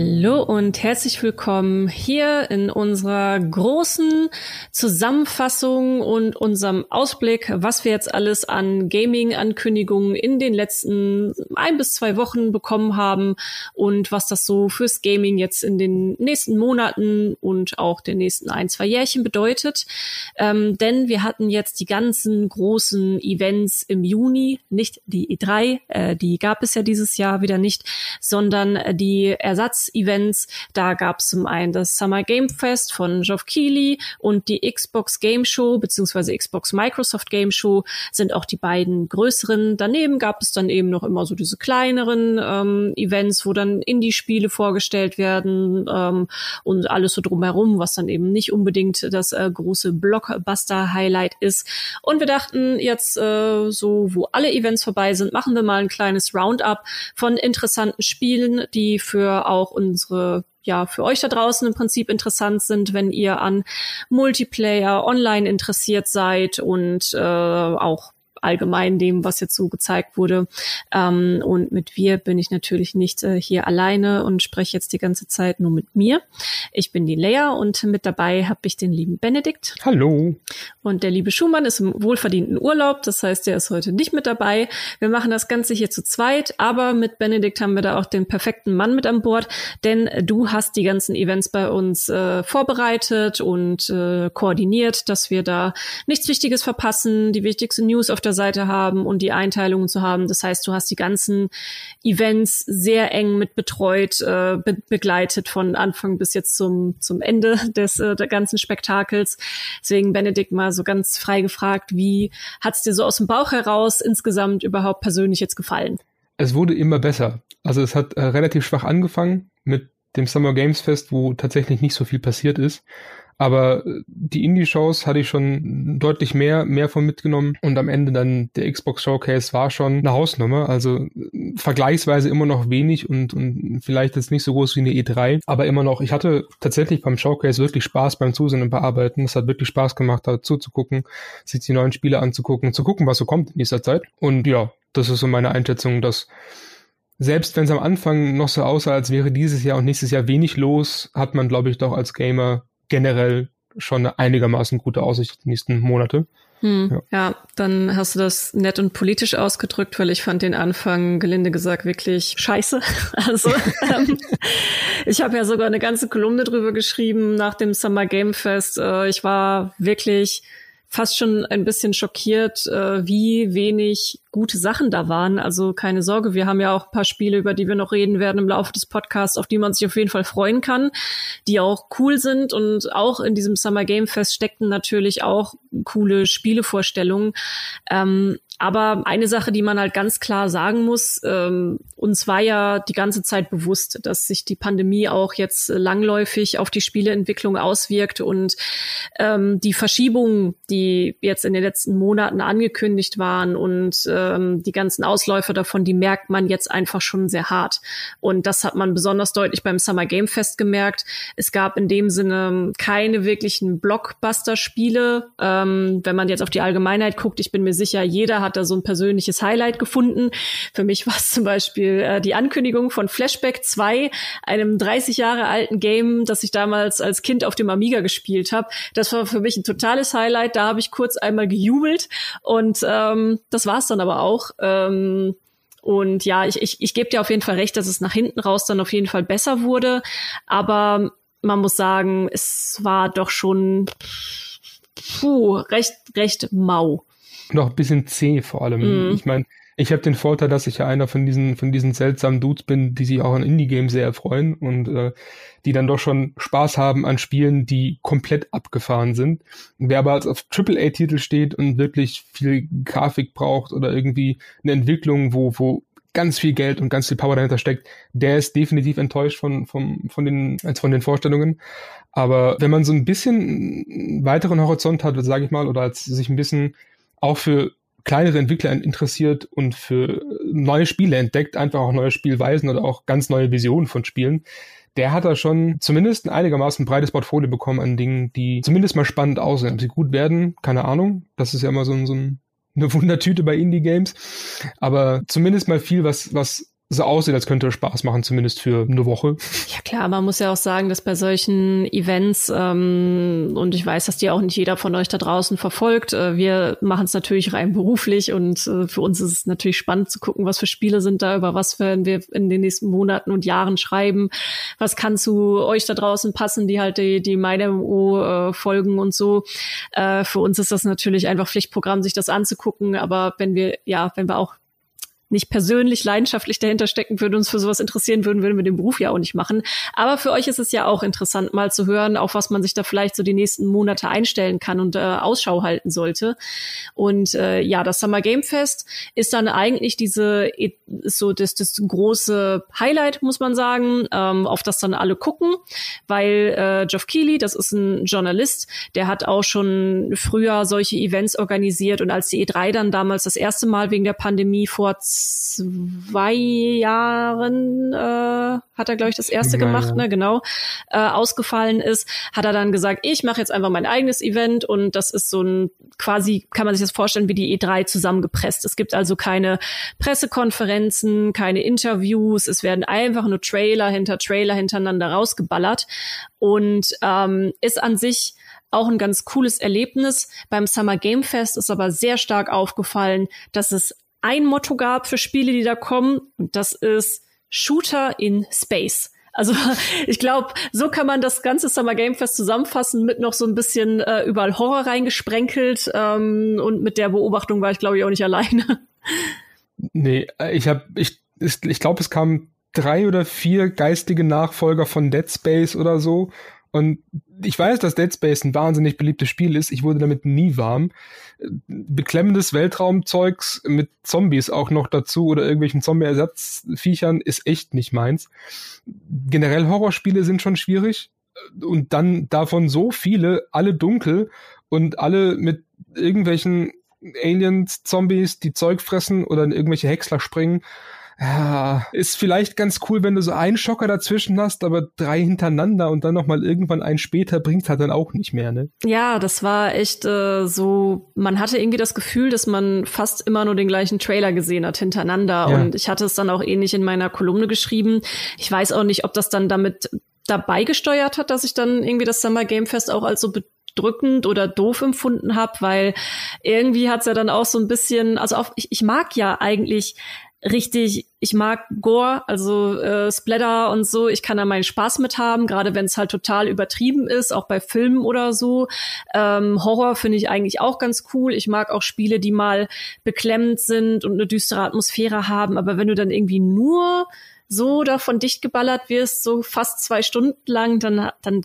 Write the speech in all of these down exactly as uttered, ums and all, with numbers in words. Hallo und herzlich willkommen hier in unserer großen Zusammenfassung und unserem Ausblick, was wir jetzt alles an Gaming-Ankündigungen in den letzten ein bis zwei Wochen bekommen haben und was das so fürs Gaming jetzt in den nächsten Monaten und auch den nächsten ein, zwei Jährchen bedeutet. Ähm, denn wir hatten jetzt die ganzen großen Events im Juni, nicht die E drei, äh, die gab es ja dieses Jahr wieder nicht, sondern die Ersatzevents. Da gab es zum einen das Summer Game Fest von Geoff Keighley und die Xbox Game Show bzw. Xbox Microsoft Game Show sind auch die beiden größeren. Daneben gab es dann eben noch immer so diese kleineren ähm, Events, wo dann Indie-Spiele vorgestellt werden ähm, und alles so drumherum, was dann eben nicht unbedingt das äh, große Blockbuster-Highlight ist. Und wir dachten jetzt äh, so, wo alle Events vorbei sind, machen wir mal ein kleines Roundup von interessanten Spielen, die für auch unsere, ja, für euch da draußen im Prinzip interessant sind, wenn ihr an Multiplayer online interessiert seid und äh, auch allgemein dem, was jetzt so gezeigt wurde. Ähm, und mit wir bin ich natürlich nicht äh, hier alleine und spreche jetzt die ganze Zeit nur mit mir. Ich bin die Lea und mit dabei habe ich den lieben Benedikt. Hallo. Und der liebe Schumann ist im wohlverdienten Urlaub. Das heißt, der ist heute nicht mit dabei. Wir machen das Ganze hier zu zweit. Aber mit Benedikt haben wir da auch den perfekten Mann mit an Bord. Denn du hast die ganzen Events bei uns äh, vorbereitet und äh, koordiniert, dass wir da nichts Wichtiges verpassen, die wichtigsten News auf der Seite haben und die Einteilungen zu haben. Das heißt, du hast die ganzen Events sehr eng mit betreut, äh, be- begleitet von Anfang bis jetzt zum, zum Ende des äh, der ganzen Spektakels. Deswegen, Benedikt, mal so ganz frei gefragt, wie hat's dir so aus dem Bauch heraus insgesamt überhaupt persönlich jetzt gefallen? Es wurde immer besser. Also es hat äh, relativ schwach angefangen mit dem Summer Games Fest, wo tatsächlich nicht so viel passiert ist. Aber die Indie-Shows hatte ich schon deutlich mehr, mehr von mitgenommen. Und am Ende dann der Xbox Showcase war schon eine Hausnummer. Also vergleichsweise immer noch wenig und, und vielleicht jetzt nicht so groß wie eine E drei. Aber immer noch, ich hatte tatsächlich beim Showcase wirklich Spaß beim Zusehen und Bearbeiten. Es hat wirklich Spaß gemacht, dazu zu gucken, sich die neuen Spiele anzugucken, zu gucken, was so kommt in nächster Zeit. Und ja, das ist so meine Einschätzung, dass selbst wenn es am Anfang noch so aussah, als wäre dieses Jahr und nächstes Jahr wenig los, hat man, glaube ich, doch als Gamer generell schon eine einigermaßen gute Aussicht die nächsten Monate. Hm, ja. ja, dann hast du das nett und politisch ausgedrückt, weil ich fand den Anfang, gelinde gesagt, wirklich scheiße. Also ähm, ich habe ja sogar eine ganze Kolumne drüber geschrieben nach dem Summer Game Fest. Äh, ich war wirklich fast schon ein bisschen schockiert, äh, wie wenig gute Sachen da waren. Also keine Sorge, wir haben ja auch ein paar Spiele, über die wir noch reden werden im Laufe des Podcasts, auf die man sich auf jeden Fall freuen kann, die auch cool sind. Und auch in diesem Summer Game Fest steckten natürlich auch coole Spielevorstellungen. Ähm, aber eine Sache, die man halt ganz klar sagen muss, ähm, uns war ja die ganze Zeit bewusst, dass sich die Pandemie auch jetzt langläufig auf die Spieleentwicklung auswirkt. Und ähm, die Verschiebungen, die jetzt in den letzten Monaten angekündigt waren und äh, die ganzen Ausläufer davon, die merkt man jetzt einfach schon sehr hart. Und das hat man besonders deutlich beim Summer Game Fest gemerkt. Es gab in dem Sinne keine wirklichen Blockbuster-Spiele. Ähm, wenn man jetzt auf die Allgemeinheit guckt, ich bin mir sicher, jeder hat da so ein persönliches Highlight gefunden. Für mich war es zum Beispiel äh, die Ankündigung von Flashback zwei, einem dreißig Jahre alten Game, das ich damals als Kind auf dem Amiga gespielt habe. Das war für mich ein totales Highlight. Da habe ich kurz einmal gejubelt und ähm, das war's dann aber auch. Ähm, und ja, ich, ich, ich gebe dir auf jeden Fall recht, dass es nach hinten raus dann auf jeden Fall besser wurde. Aber man muss sagen, es war doch schon puh, recht, recht mau. Noch ein bisschen zäh vor allem. Mm. Ich meine, ich habe den Vorteil, dass ich ja einer von diesen, von diesen seltsamen Dudes bin, die sich auch an Indie-Games sehr erfreuen und äh, die dann doch schon Spaß haben an Spielen, die komplett abgefahren sind. Wer aber als auf Triple A Titel steht und wirklich viel Grafik braucht oder irgendwie eine Entwicklung, wo, wo ganz viel Geld und ganz viel Power dahinter steckt, der ist definitiv enttäuscht von, von, von den, als von den Vorstellungen. Aber wenn man so ein bisschen weiteren Horizont hat, sage ich mal, oder als sich ein bisschen auch für kleinere Entwickler interessiert und für neue Spiele entdeckt, einfach auch neue Spielweisen oder auch ganz neue Visionen von Spielen, der hat da schon zumindest ein einigermaßen breites Portfolio bekommen an Dingen, die zumindest mal spannend aussehen. Ob sie gut werden, keine Ahnung. Das ist ja immer so, ein, so ein, eine Wundertüte bei Indie-Games. Aber zumindest mal viel, was, was so aussieht, als könnte es Spaß machen, zumindest für eine Woche. Ja klar, man muss ja auch sagen, dass bei solchen Events, ähm, und ich weiß, dass die auch nicht jeder von euch da draußen verfolgt, äh, wir machen es natürlich rein beruflich und äh, für uns ist es natürlich spannend zu gucken, was für Spiele sind da, über was werden wir in den nächsten Monaten und Jahren schreiben, was kann zu euch da draußen passen, die halt die, die MyDemo äh, folgen und so. Äh, für uns ist das natürlich einfach Pflichtprogramm, sich das anzugucken, aber wenn wir, ja, wenn wir auch nicht persönlich leidenschaftlich dahinter stecken würden, uns für sowas interessieren würden, würden wir den Beruf ja auch nicht machen. Aber für euch ist es ja auch interessant, mal zu hören, auf was man sich da vielleicht so die nächsten Monate einstellen kann und äh, Ausschau halten sollte. Und äh, ja, das Summer Game Fest ist dann eigentlich diese, ist so das, das große Highlight, muss man sagen, ähm, auf das dann alle gucken, weil äh, Geoff Keighley, das ist ein Journalist, der hat auch schon früher solche Events organisiert und als die E drei dann damals das erste Mal wegen der Pandemie vor zwei Jahren äh, hat er, glaube ich, das erste ja, gemacht, ja. ne, genau, äh, ausgefallen ist, hat er dann gesagt, ich mache jetzt einfach mein eigenes Event und das ist so ein, quasi kann man sich das vorstellen, wie die E drei zusammengepresst. Es gibt also keine Pressekonferenzen, keine Interviews, es werden einfach nur Trailer hinter Trailer hintereinander rausgeballert und ähm, ist an sich auch ein ganz cooles Erlebnis. Beim Summer Game Fest ist aber sehr stark aufgefallen, dass es ein Motto gab für Spiele, die da kommen, und das ist Shooter in Space. Also ich glaube, so kann man das ganze Summer Game Fest zusammenfassen, mit noch so ein bisschen äh, überall Horror reingesprenkelt. Ähm, und mit der Beobachtung war ich, glaube ich, auch nicht alleine. Nee, ich habe, ich, ich glaube, es kamen drei oder vier geistige Nachfolger von Dead Space oder so. Und ich weiß, dass Dead Space ein wahnsinnig beliebtes Spiel ist. Ich wurde damit nie warm. Beklemmendes Weltraumzeugs mit Zombies auch noch dazu oder irgendwelchen Zombie-Ersatzviechern ist echt nicht meins. Generell Horrorspiele sind schon schwierig. Und dann davon so viele, alle dunkel und alle mit irgendwelchen Aliens, Zombies, die Zeug fressen oder in irgendwelche Häcksler springen. Ja, ist vielleicht ganz cool, wenn du so einen Schocker dazwischen hast, aber drei hintereinander und dann nochmal irgendwann einen später bringt's halt dann auch nicht mehr, ne? Ja, das war echt äh, so, man hatte irgendwie das Gefühl, dass man fast immer nur den gleichen Trailer gesehen hat hintereinander. Ja. Und ich hatte es dann auch ähnlich in meiner Kolumne geschrieben. Ich weiß auch nicht, ob das dann damit dabei gesteuert hat, dass ich dann irgendwie das Summer Game Fest auch als so be- drückend oder doof empfunden habe, weil irgendwie hat's ja dann auch so ein bisschen, also auf, ich, ich mag ja eigentlich richtig, ich mag Gore, also äh, Splatter und so, ich kann da meinen Spaß mit haben, gerade wenn es halt total übertrieben ist, auch bei Filmen oder so. Ähm, Horror finde ich eigentlich auch ganz cool. Ich mag auch Spiele, die mal beklemmend sind und eine düstere Atmosphäre haben, aber wenn du dann irgendwie nur so davon dichtgeballert wirst, so fast zwei Stunden lang, dann, dann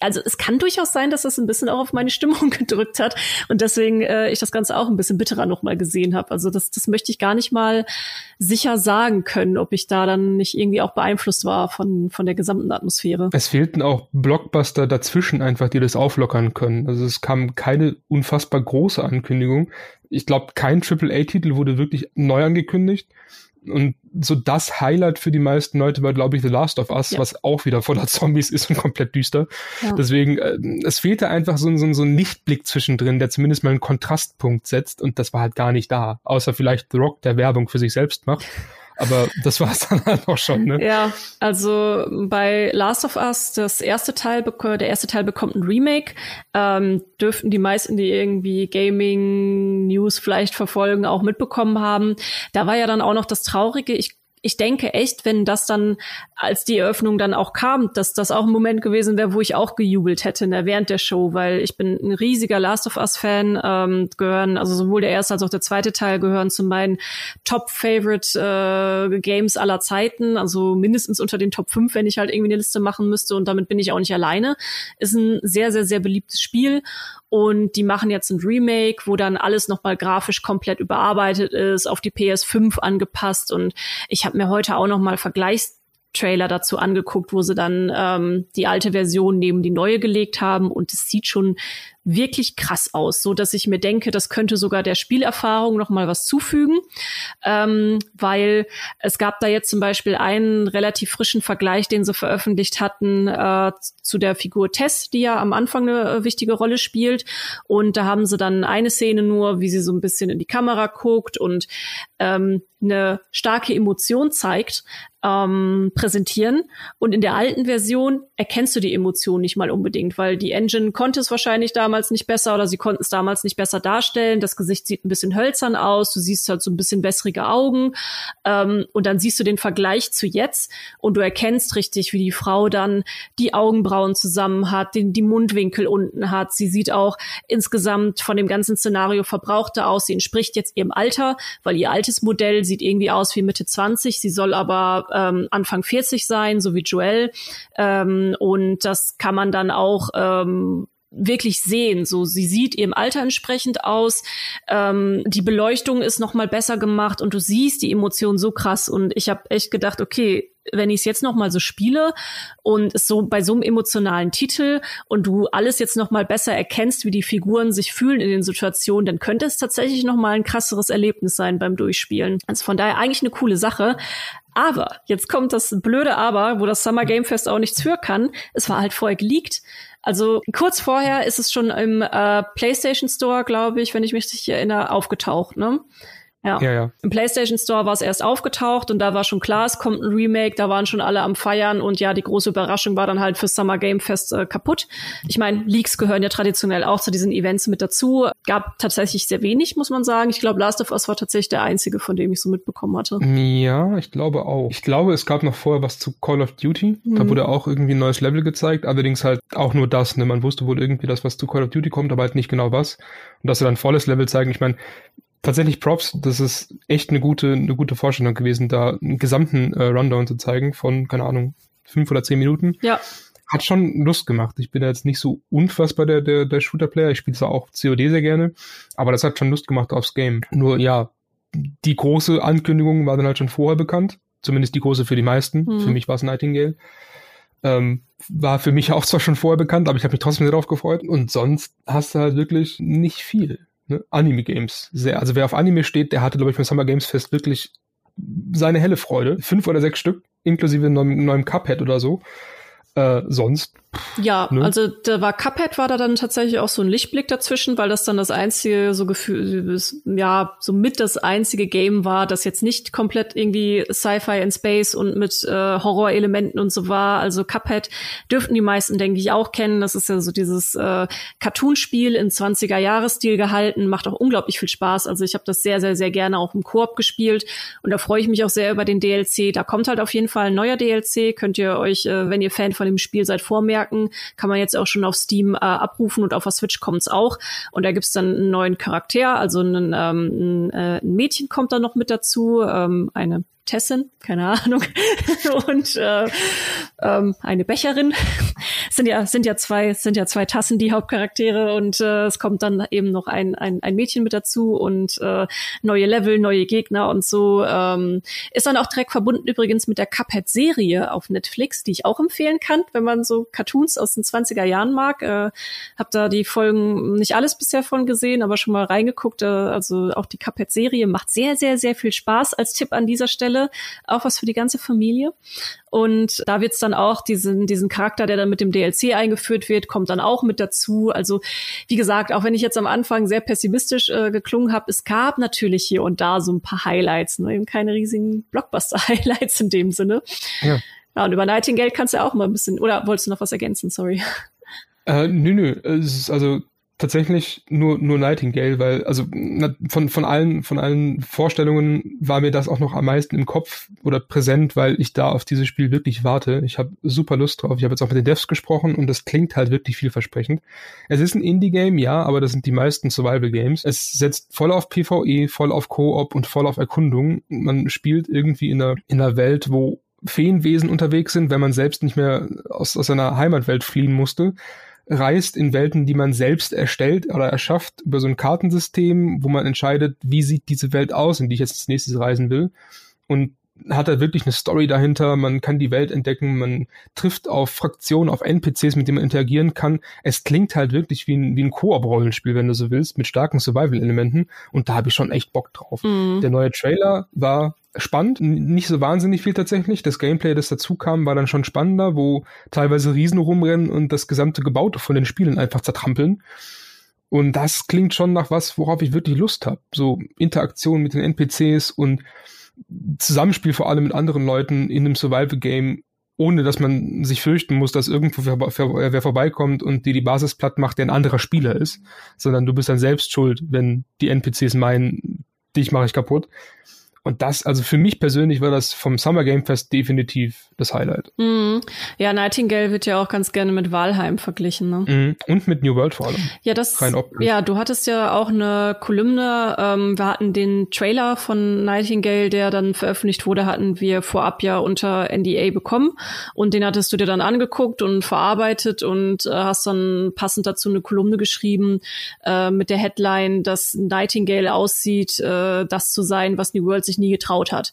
also es kann durchaus sein, dass das ein bisschen auch auf meine Stimmung gedrückt hat und deswegen äh, ich das Ganze auch ein bisschen bitterer noch mal gesehen habe. Also das, das möchte ich gar nicht mal sicher sagen können, ob ich da dann nicht irgendwie auch beeinflusst war von, von der gesamten Atmosphäre. Es fehlten auch Blockbuster dazwischen einfach, die das auflockern können. Also es kam keine unfassbar große Ankündigung. Ich glaube, kein Triple A Titel wurde wirklich neu angekündigt. Und so das Highlight für die meisten Leute war, glaube ich, The Last of Us, ja. was auch wieder voller Zombies ist und komplett düster. Ja. Deswegen, äh, es fehlte einfach so, so, so ein Lichtblick zwischendrin, der zumindest mal einen Kontrastpunkt setzt. Und das war halt gar nicht da. Außer vielleicht The Rock, der Werbung für sich selbst macht. Aber das war es dann halt auch schon, ne? Ja, also bei Last of Us, das erste Teil, bek- der erste Teil bekommt ein Remake. Ähm, dürften die meisten, die irgendwie Gaming-News vielleicht verfolgen, auch mitbekommen haben. Da war ja dann auch noch das Traurige, ich Ich denke echt, wenn das dann, als die Eröffnung dann auch kam, dass das auch ein Moment gewesen wäre, wo ich auch gejubelt hätte, ne, während der Show, weil ich bin ein riesiger Last of Us-Fan, ähm, gehören, also sowohl der erste als auch der zweite Teil gehören zu meinen Top-Favorite äh, Games aller Zeiten, also mindestens unter den Top fünf, wenn ich halt irgendwie eine Liste machen müsste und damit bin ich auch nicht alleine. Ist ein sehr, sehr, sehr beliebtes Spiel. Und die machen jetzt ein Remake, wo dann alles nochmal grafisch komplett überarbeitet ist, auf die P S fünf angepasst. Und ich habe mir heute auch nochmal Vergleichs Trailer dazu angeguckt, wo sie dann ähm, die alte Version neben die neue gelegt haben. Und es sieht schon wirklich krass aus, so dass ich mir denke, das könnte sogar der Spielerfahrung noch mal was zufügen. Ähm, weil es gab da jetzt zum Beispiel einen relativ frischen Vergleich, den sie veröffentlicht hatten, äh, zu der Figur Tess, die ja am Anfang eine äh, wichtige Rolle spielt. Und da haben sie dann eine Szene nur, wie sie so ein bisschen in die Kamera guckt und ähm, eine starke Emotion zeigt, ähm, präsentieren. Und in der alten Version erkennst du die Emotion nicht mal unbedingt, weil die Engine konnte es wahrscheinlich damals nicht besser oder sie konnten es damals nicht besser darstellen. Das Gesicht sieht ein bisschen hölzern aus, du siehst halt so ein bisschen wässrige Augen. Ähm, und dann siehst du den Vergleich zu jetzt und du erkennst richtig, wie die Frau dann die Augenbrauen zusammen hat, den, die Mundwinkel unten hat. Sie sieht auch insgesamt von dem ganzen Szenario verbrauchter aus. Sie entspricht jetzt ihrem Alter, weil ihr altes Modell sieht irgendwie aus wie Mitte zwanzig. Sie soll aber ähm, Anfang vierzig sein, so wie Joel. Ähm, und das kann man dann auch ähm, wirklich sehen. So, sie sieht ihrem Alter entsprechend aus. Ähm, die Beleuchtung ist noch mal besser gemacht und du siehst die Emotionen so krass. Und ich habe echt gedacht, okay, wenn ich es jetzt noch mal so spiele und es so bei so einem emotionalen Titel und du alles jetzt noch mal besser erkennst, wie die Figuren sich fühlen in den Situationen, dann könnte es tatsächlich noch mal ein krasseres Erlebnis sein beim Durchspielen. Also von daher eigentlich eine coole Sache. Aber, jetzt kommt das blöde Aber, wo das Summer Game Fest auch nichts für kann. Es war halt vorher geleakt. Also kurz vorher ist es schon im äh, PlayStation Store, glaube ich, wenn ich mich richtig erinnere, aufgetaucht, ne? Ja. Ja, ja. Im PlayStation Store war es erst aufgetaucht und da war schon klar, es kommt ein Remake, da waren schon alle am Feiern und ja, die große Überraschung war dann halt fürs Summer Game Fest äh, kaputt. Ich meine, Leaks gehören ja traditionell auch zu diesen Events mit dazu. Gab tatsächlich sehr wenig, muss man sagen. Ich glaube, Last of Us war tatsächlich der einzige, von dem ich so mitbekommen hatte. Ja, ich glaube auch. Ich glaube, es gab noch vorher was zu Call of Duty. Mhm. Da wurde auch irgendwie ein neues Level gezeigt, allerdings halt auch nur das, ne? Man wusste wohl irgendwie, dass was zu Call of Duty kommt, aber halt nicht genau was. Und dass sie dann volles Level zeigen, ich meine, tatsächlich Props, das ist echt eine gute, eine gute Vorstellung gewesen, da einen gesamten äh, Rundown zu zeigen von, keine Ahnung, fünf oder zehn Minuten. Ja. Hat schon Lust gemacht. Ich bin da jetzt nicht so unfassbar der, der, der Shooter-Player. Ich spiele zwar auch C O D sehr gerne, aber das hat schon Lust gemacht aufs Game. Nur ja, die große Ankündigung war dann halt schon vorher bekannt. Zumindest die große für die meisten. Mhm. Für mich war es Nightingale. Ähm, war für mich auch zwar schon vorher bekannt, aber ich habe mich trotzdem darauf gefreut. Und sonst hast du halt wirklich nicht viel. Ne? Anime-Games. Sehr. Also wer auf Anime steht, der hatte, glaube ich, beim Summer Games Fest wirklich seine helle Freude. Fünf oder sechs Stück, inklusive neuem, neuem Cuphead oder so. Äh, sonst. Ja, ne? Also da war Cuphead, war da dann tatsächlich auch so ein Lichtblick dazwischen, weil das dann das einzige, so Gefühl, ja, so mit das einzige Game war, das jetzt nicht komplett irgendwie Sci-Fi in Space und mit äh, Horrorelementen und so war. Also Cuphead dürften die meisten, denke ich, auch kennen. Das ist ja so dieses äh, Cartoon-Spiel in zwanziger-Jahres-Stil gehalten, macht auch unglaublich viel Spaß. Also ich habe das sehr, sehr, sehr gerne auch im Koop gespielt und da freue ich mich auch sehr über den D L C. Da kommt halt auf jeden Fall ein neuer D L C. Könnt ihr euch, äh, wenn ihr Fan von dem Spiel seid, vormerken. Kann man jetzt auch schon auf Steam äh, abrufen und auf der Switch kommt's auch. Und da gibt's dann einen neuen Charakter, also einen, ähm, ein, äh, ein Mädchen kommt da noch mit dazu, ähm, eine Tessin, keine Ahnung, und äh, ähm, eine Becherin. sind ja sind ja zwei sind ja zwei Tassen die Hauptcharaktere und äh, es kommt dann eben noch ein ein ein Mädchen mit dazu und äh, neue Level, neue Gegner und so. Ähm, ist dann auch direkt verbunden übrigens mit der Cuphead-Serie auf Netflix, die ich auch empfehlen kann, wenn man so Cartoons aus den zwanziger Jahren mag. Äh, hab da die Folgen nicht alles bisher von gesehen, aber schon mal reingeguckt. Äh, also auch die Cuphead-Serie macht sehr sehr sehr viel Spaß als Tipp an dieser Stelle. Auch was für die ganze Familie. Und da wird's dann auch diesen, diesen Charakter, der dann mit dem D L C eingeführt wird, kommt dann auch mit dazu. Also wie gesagt, auch wenn ich jetzt am Anfang sehr pessimistisch äh, geklungen habe, es gab natürlich hier und da so ein paar Highlights, ne? Eben keine riesigen Blockbuster-Highlights in dem Sinne. Ja. Ja, und über Nightingale kannst du ja auch mal ein bisschen, oder wolltest du noch was ergänzen? Sorry. Äh, nö, nö. Es ist also tatsächlich nur nur Nightingale, weil also na, von von allen von allen Vorstellungen war mir das auch noch am meisten im Kopf oder präsent, weil ich da auf dieses Spiel wirklich warte. Ich habe super Lust drauf. Ich habe jetzt auch mit den Devs gesprochen und das klingt halt wirklich vielversprechend. Es ist ein Indie-Game, ja, aber das sind die meisten Survival-Games. Es setzt voll auf PvE, voll auf Koop und voll auf Erkundung. Man spielt irgendwie in einer in einer Welt, wo Feenwesen unterwegs sind, wenn man selbst nicht mehr aus aus seiner Heimatwelt fliehen musste. Reist in Welten, die man selbst erstellt oder erschafft, über so ein Kartensystem, wo man entscheidet, wie sieht diese Welt aus, in die ich jetzt als nächstes reisen will. Und hat halt wirklich eine Story dahinter, man kann die Welt entdecken, man trifft auf Fraktionen, auf N P Cs, mit denen man interagieren kann. Es klingt halt wirklich wie ein, wie ein Koop-Rollenspiel, wenn du so willst, mit starken Survival-Elementen, und da habe ich schon echt Bock drauf. Mhm. Der neue Trailer war spannend, nicht so wahnsinnig viel tatsächlich. Das Gameplay, das dazu kam, war dann schon spannender, wo teilweise Riesen rumrennen und das gesamte Gebaute von den Spielen einfach zertrampeln. Und das klingt schon nach was, worauf ich wirklich Lust habe. So Interaktion mit den N P Cs und Zusammenspiel vor allem mit anderen Leuten in einem Survival-Game, ohne dass man sich fürchten muss, dass irgendwo wer, wer vorbeikommt und dir die Basis platt macht, der ein anderer Spieler ist, sondern du bist dann selbst schuld, wenn die N P Cs meinen, dich mache ich kaputt. Und das, also für mich persönlich war das vom Summer Game Fest definitiv das Highlight. Mm. Ja, Nightingale wird ja auch ganz gerne mit Valheim verglichen, ne? Mm. Und mit New World vor allem. Ja, das, ja, du hattest ja auch eine Kolumne, ähm, wir hatten den Trailer von Nightingale, der dann veröffentlicht wurde, hatten wir vorab ja unter N D A bekommen. Und den hattest du dir dann angeguckt und verarbeitet und äh, hast dann passend dazu eine Kolumne geschrieben, äh, mit der Headline, dass Nightingale aussieht, äh, das zu sein, was New World sich nie getraut hat.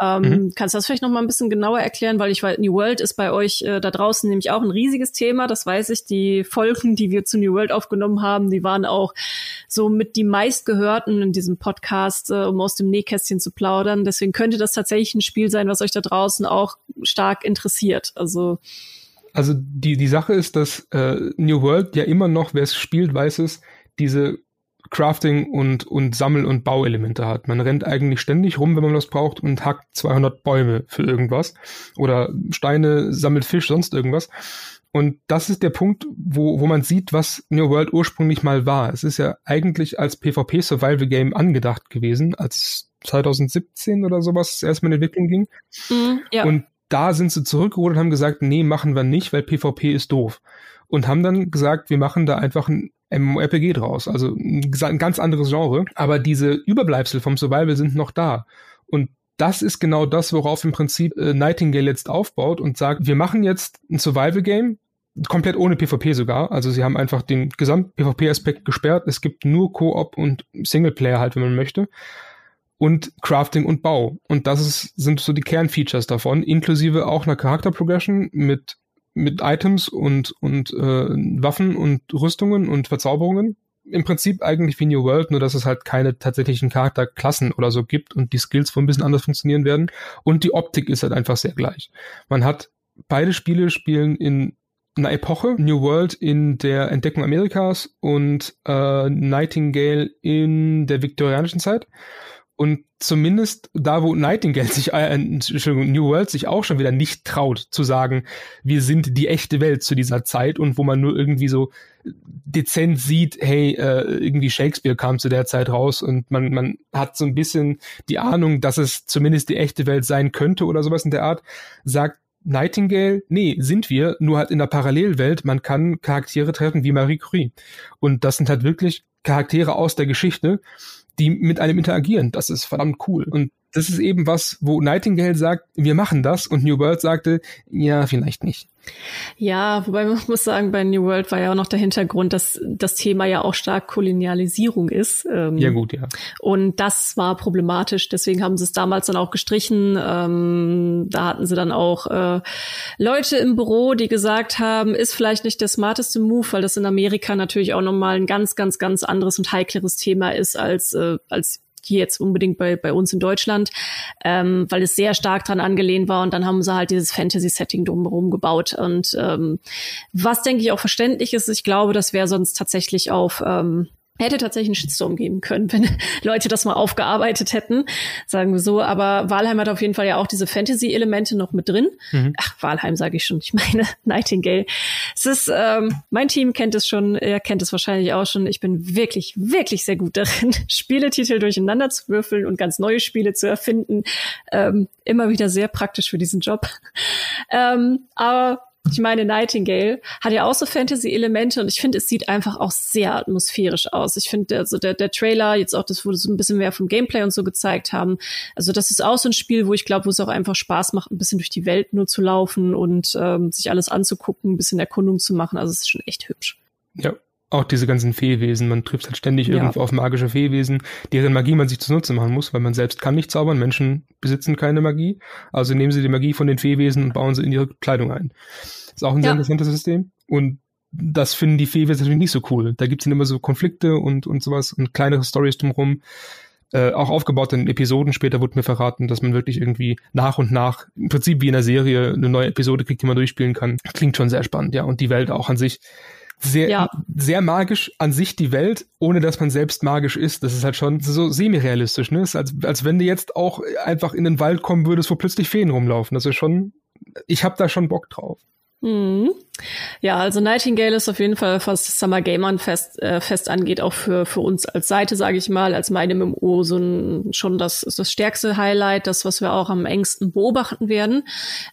Ähm, mhm. Kannst du das vielleicht noch mal ein bisschen genauer erklären? Weil ich weiß, New World ist bei euch äh, da draußen nämlich auch ein riesiges Thema. Das weiß ich. Die Folgen, die wir zu New World aufgenommen haben, die waren auch so mit die meistgehörten in diesem Podcast, äh, um aus dem Nähkästchen zu plaudern. Deswegen könnte das tatsächlich ein Spiel sein, was euch da draußen auch stark interessiert. Also also die, die Sache ist, dass äh, New World ja immer noch, wer es spielt, weiß es, diese Crafting und, und Sammel- und Bauelemente hat. Man rennt eigentlich ständig rum, wenn man das braucht, und hackt zweihundert Bäume für irgendwas oder Steine, sammelt Fisch, sonst irgendwas. Und das ist der Punkt, wo, wo man sieht, was New World ursprünglich mal war. Es ist ja eigentlich als PvP-Survival-Game angedacht gewesen, als zwanzig siebzehn oder sowas erstmal in Entwicklung ging. Mm, ja. Und da sind sie zurückgerudert und haben gesagt, nee, machen wir nicht, weil PvP ist doof. Und haben dann gesagt, wir machen da einfach ein MMORPG draus, also ein ganz anderes Genre, aber diese Überbleibsel vom Survival sind noch da, und das ist genau das, worauf im Prinzip äh, Nightingale jetzt aufbaut und sagt, wir machen jetzt ein Survival-Game, komplett ohne PvP sogar, also sie haben einfach den gesamten PvP-Aspekt gesperrt, es gibt nur Koop und Singleplayer halt, wenn man möchte, und Crafting und Bau, und das ist, sind so die Kernfeatures davon, inklusive auch einer Charakter-Progression mit mit Items und, und äh, Waffen und Rüstungen und Verzauberungen. Im Prinzip eigentlich wie New World, nur dass es halt keine tatsächlichen Charakterklassen oder so gibt und die Skills wohl ein bisschen anders funktionieren werden. Und die Optik ist halt einfach sehr gleich. Man hat, beide Spiele spielen in einer Epoche. New World in der Entdeckung Amerikas und äh, Nightingale in der viktorianischen Zeit. Und zumindest da, wo Nightingale sich, äh, Entschuldigung, New World sich auch schon wieder nicht traut, zu sagen, wir sind die echte Welt zu dieser Zeit, und wo man nur irgendwie so dezent sieht, hey, äh, irgendwie Shakespeare kam zu der Zeit raus, und man, man hat so ein bisschen die Ahnung, dass es zumindest die echte Welt sein könnte oder sowas in der Art, sagt Nightingale, nee, sind wir, nur halt in der Parallelwelt, man kann Charaktere treffen wie Marie Curie. Und das sind halt wirklich Charaktere aus der Geschichte, die mit einem interagieren. Das ist verdammt cool. Und das ist eben was, wo Nightingale sagt, wir machen das, und New World sagte, ja, vielleicht nicht. Ja, wobei man muss sagen, bei New World war ja auch noch der Hintergrund, dass das Thema ja auch stark Kolonialisierung ist. Ähm, ja gut, ja. Und das war problematisch, deswegen haben sie es damals dann auch gestrichen. Ähm, da hatten sie dann auch äh, Leute im Büro, die gesagt haben, ist vielleicht nicht der smarteste Move, weil das in Amerika natürlich auch nochmal ein ganz, ganz, ganz anderes und heikleres Thema ist als äh, als hier jetzt unbedingt bei bei uns in Deutschland, ähm, weil es sehr stark dran angelehnt war, und dann haben sie halt dieses Fantasy-Setting drumherum gebaut, und ähm, was, denke ich, auch verständlich ist, ich glaube, das wäre sonst tatsächlich auf, ähm, hätte tatsächlich einen Shitstorm geben können, wenn Leute das mal aufgearbeitet hätten, sagen wir so, aber Valheim hat auf jeden Fall ja auch diese Fantasy-Elemente noch mit drin. Mhm. Ach, Valheim sage ich schon, ich meine Nightingale. Es ist, ähm, mein Team kennt es schon, er kennt es wahrscheinlich auch schon, ich bin wirklich, wirklich sehr gut darin, Spieletitel durcheinander zu würfeln und ganz neue Spiele zu erfinden. Ähm, immer wieder sehr praktisch für diesen Job. ähm, aber Ich meine, Nightingale hat ja auch so Fantasy-Elemente, und ich finde, es sieht einfach auch sehr atmosphärisch aus. Ich finde, also der, der Trailer, jetzt auch das, wo so ein bisschen mehr vom Gameplay und so gezeigt haben, also das ist auch so ein Spiel, wo ich glaube, wo es auch einfach Spaß macht, ein bisschen durch die Welt nur zu laufen und ähm, sich alles anzugucken, ein bisschen Erkundung zu machen. Also es ist schon echt hübsch. Ja, Auch diese ganzen Fee-Wesen, man trifft halt ständig ja. irgendwo auf magische Fee-Wesen, deren Magie man sich zunutze machen muss, weil man selbst kann nicht zaubern, Menschen besitzen keine Magie, also nehmen sie die Magie von den Fee-Wesen und bauen sie in ihre Kleidung ein. Ist auch ein ja. sehr interessantes System und das finden die Fee-Wesen natürlich nicht so cool. Da gibt's dann immer so Konflikte und und sowas und kleinere Storys drumherum. Äh, auch aufgebaut in Episoden. Später wurde mir verraten, dass man wirklich irgendwie nach und nach, im Prinzip wie in einer Serie, eine neue Episode kriegt, die man durchspielen kann. Klingt schon sehr spannend, ja. Und die Welt auch an sich sehr, ja. sehr magisch an sich, die Welt, ohne dass man selbst magisch ist. Das ist halt schon so semi-realistisch, ne? Ist als, als wenn du jetzt auch einfach in den Wald kommen würdest, wo plötzlich Feen rumlaufen. Das ist schon, ich hab da schon Bock drauf. Mhm. Ja, also Nightingale ist auf jeden Fall, was das Summer Game Fest, äh, Fest angeht, auch für für uns als Seite, sage ich mal, als meine M M O so ein, schon das ist das stärkste Highlight, das, was wir auch am engsten beobachten werden.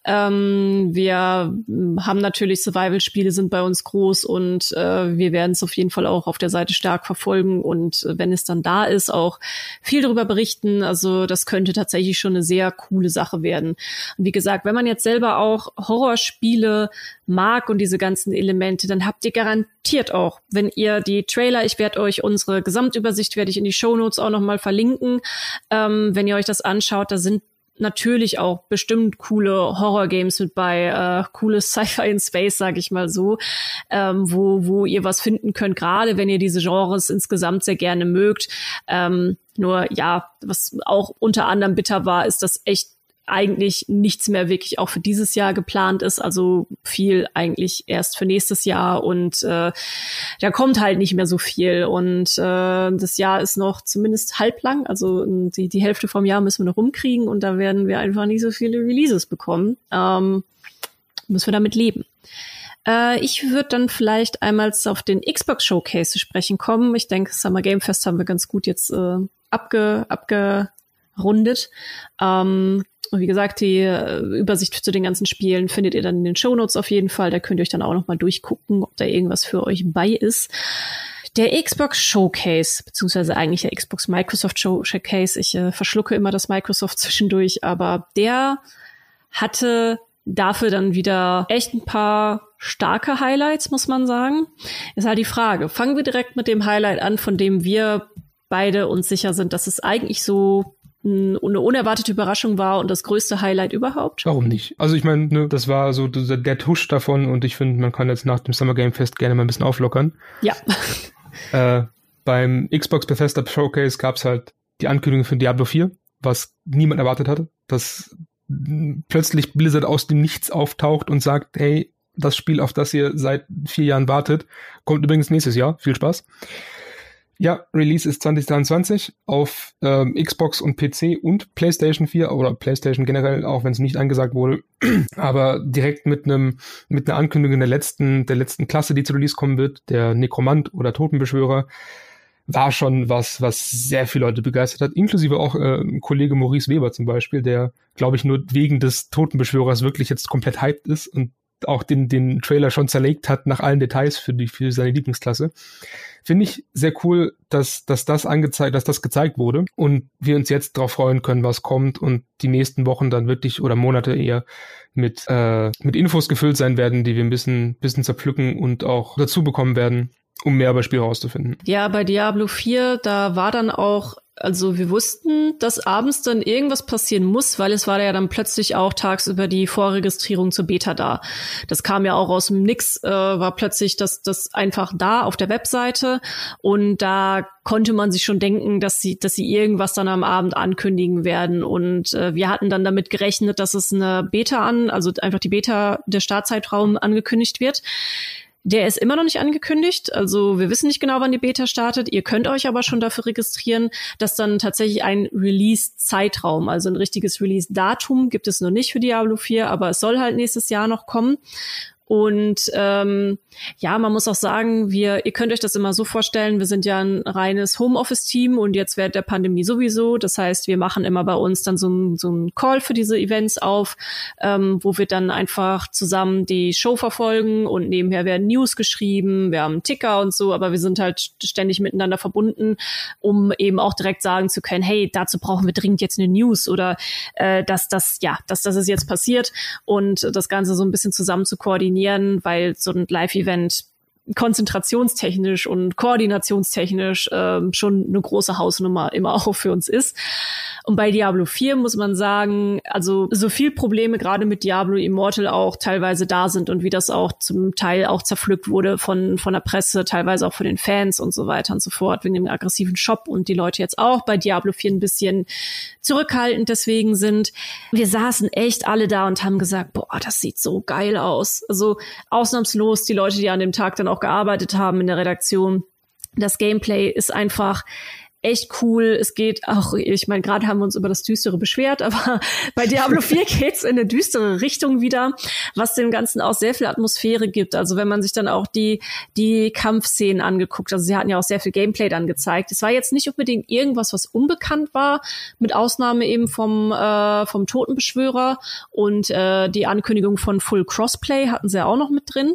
Ähm, wir haben natürlich Survival-Spiele sind bei uns groß und äh, wir werden es auf jeden Fall auch auf der Seite stark verfolgen und äh, wenn es dann da ist, auch viel darüber berichten. Also das könnte tatsächlich schon eine sehr coole Sache werden. Und wie gesagt, wenn man jetzt selber auch Horrorspiele mag und diese ganzen Elemente, dann habt ihr garantiert auch, wenn ihr die Trailer, ich werde euch unsere Gesamtübersicht, werde ich in die Shownotes auch nochmal verlinken, ähm, wenn ihr euch das anschaut, da sind natürlich auch bestimmt coole Horror-Games mit bei, äh, coole Sci-Fi in Space, sag ich mal so, ähm, wo, wo ihr was finden könnt, gerade wenn ihr diese Genres insgesamt sehr gerne mögt. Ähm, nur ja, was auch unter anderem bitter war, ist das echt eigentlich nichts mehr wirklich auch für dieses Jahr geplant ist, also viel eigentlich erst für nächstes Jahr und äh, da kommt halt nicht mehr so viel und äh, das Jahr ist noch zumindest halblang, also die, die Hälfte vom Jahr müssen wir noch rumkriegen und da werden wir einfach nicht so viele Releases bekommen. Ähm, müssen wir damit leben. Ich würde dann vielleicht einmal auf den Xbox Showcase zu sprechen kommen. Ich denke, Summer Game Fest haben wir ganz gut jetzt äh, abge, abgerundet. Ähm, Und wie gesagt, die äh, Übersicht zu den ganzen Spielen findet ihr dann in den Shownotes auf jeden Fall. Da könnt ihr euch dann auch noch mal durchgucken, ob da irgendwas für euch bei ist. Der Xbox Showcase, beziehungsweise eigentlich der Xbox Microsoft Show- Showcase, ich äh, verschlucke immer das Microsoft zwischendurch, aber der hatte dafür dann wieder echt ein paar starke Highlights, muss man sagen. Ist halt die Frage, fangen wir direkt mit dem Highlight an, von dem wir beide uns sicher sind, dass es eigentlich so eine unerwartete Überraschung war und das größte Highlight überhaupt. Warum nicht? Also ich meine, ne, das war so der, der Tusch davon und ich finde, man kann jetzt nach dem Summer Game Fest gerne mal ein bisschen auflockern. Ja. äh, beim Xbox Bethesda Showcase gab es halt die Ankündigung für Diablo vier, was niemand erwartet hatte, dass plötzlich Blizzard aus dem Nichts auftaucht und sagt, hey, das Spiel, auf das ihr seit vier Jahren wartet, kommt übrigens nächstes Jahr. Viel Spaß. Ja, Release ist zwanzig dreiundzwanzig auf ähm, Xbox und P C und PlayStation vier oder PlayStation generell, auch wenn es nicht angesagt wurde, aber direkt mit einem mit einer Ankündigung der letzten der letzten Klasse, die zu Release kommen wird, der Nekromant oder Totenbeschwörer, war schon was, was sehr viele Leute begeistert hat, inklusive auch äh, Kollege Maurice Weber zum Beispiel, der, glaube ich, nur wegen des Totenbeschwörers wirklich jetzt komplett hyped ist und auch den den Trailer schon zerlegt hat nach allen Details für die für seine Lieblingsklasse. Finde ich sehr cool, dass dass das angezeigt, dass das gezeigt wurde und wir uns jetzt darauf freuen können, was kommt und die nächsten Wochen dann wirklich oder Monate eher mit äh, mit Infos gefüllt sein werden, die wir ein bisschen bisschen zerpflücken und auch dazu bekommen werden, um mehr über das Spiel rauszufinden. Ja, bei Diablo vier, da war dann auch, also wir wussten, dass abends dann irgendwas passieren muss, weil es war ja dann plötzlich auch tagsüber die Vorregistrierung zur Beta da. Das kam ja auch aus dem Nix, äh, war plötzlich das, das einfach da auf der Webseite und da konnte man sich schon denken, dass sie, dass sie irgendwas dann am Abend ankündigen werden und äh, wir hatten dann damit gerechnet, dass es eine Beta an, also einfach die Beta, der Startzeitraum angekündigt wird. Der ist immer noch nicht angekündigt, also wir wissen nicht genau, wann die Beta startet. Ihr könnt euch aber schon dafür registrieren, dass dann tatsächlich ein Release-Zeitraum, also ein richtiges Release-Datum gibt es noch nicht für Diablo vier, aber es soll halt nächstes Jahr noch kommen. Und ähm, ja, man muss auch sagen, wir, ihr könnt euch das immer so vorstellen, wir sind ja ein reines Homeoffice-Team und jetzt während der Pandemie sowieso. Das heißt, wir machen immer bei uns dann so einen so einen Call für diese Events auf, ähm, wo wir dann einfach zusammen die Show verfolgen und nebenher werden News geschrieben, wir haben einen Ticker und so, aber wir sind halt ständig miteinander verbunden, um eben auch direkt sagen zu können, hey, dazu brauchen wir dringend jetzt eine News oder äh, dass das, ja, dass das ist jetzt passiert und das Ganze so ein bisschen zusammen zu koordinieren, weil so ein Live-Event konzentrationstechnisch und koordinationstechnisch ähm, schon eine große Hausnummer immer auch für uns ist. Und bei Diablo vier muss man sagen, also so viel Probleme gerade mit Diablo Immortal auch teilweise da sind und wie das auch zum Teil auch zerpflückt wurde von von der Presse, teilweise auch von den Fans und so weiter und so fort, wegen dem aggressiven Shop und die Leute jetzt auch bei Diablo vier ein bisschen zurückhaltend deswegen sind. Wir saßen echt alle da und haben gesagt, boah, das sieht so geil aus. Also ausnahmslos die Leute, die an dem Tag dann auch gearbeitet haben in der Redaktion. Das Gameplay ist einfach echt cool. Es geht auch, ich meine, gerade haben wir uns über das Düstere beschwert, aber bei Diablo vier geht's in eine düstere Richtung wieder, was dem Ganzen auch sehr viel Atmosphäre gibt. Also wenn man sich dann auch die die Kampfszenen angeguckt, also sie hatten ja auch sehr viel Gameplay dann gezeigt. Es war jetzt nicht unbedingt irgendwas, was unbekannt war, mit Ausnahme eben vom äh, vom Totenbeschwörer und äh, die Ankündigung von Full Crossplay hatten sie ja auch noch mit drin.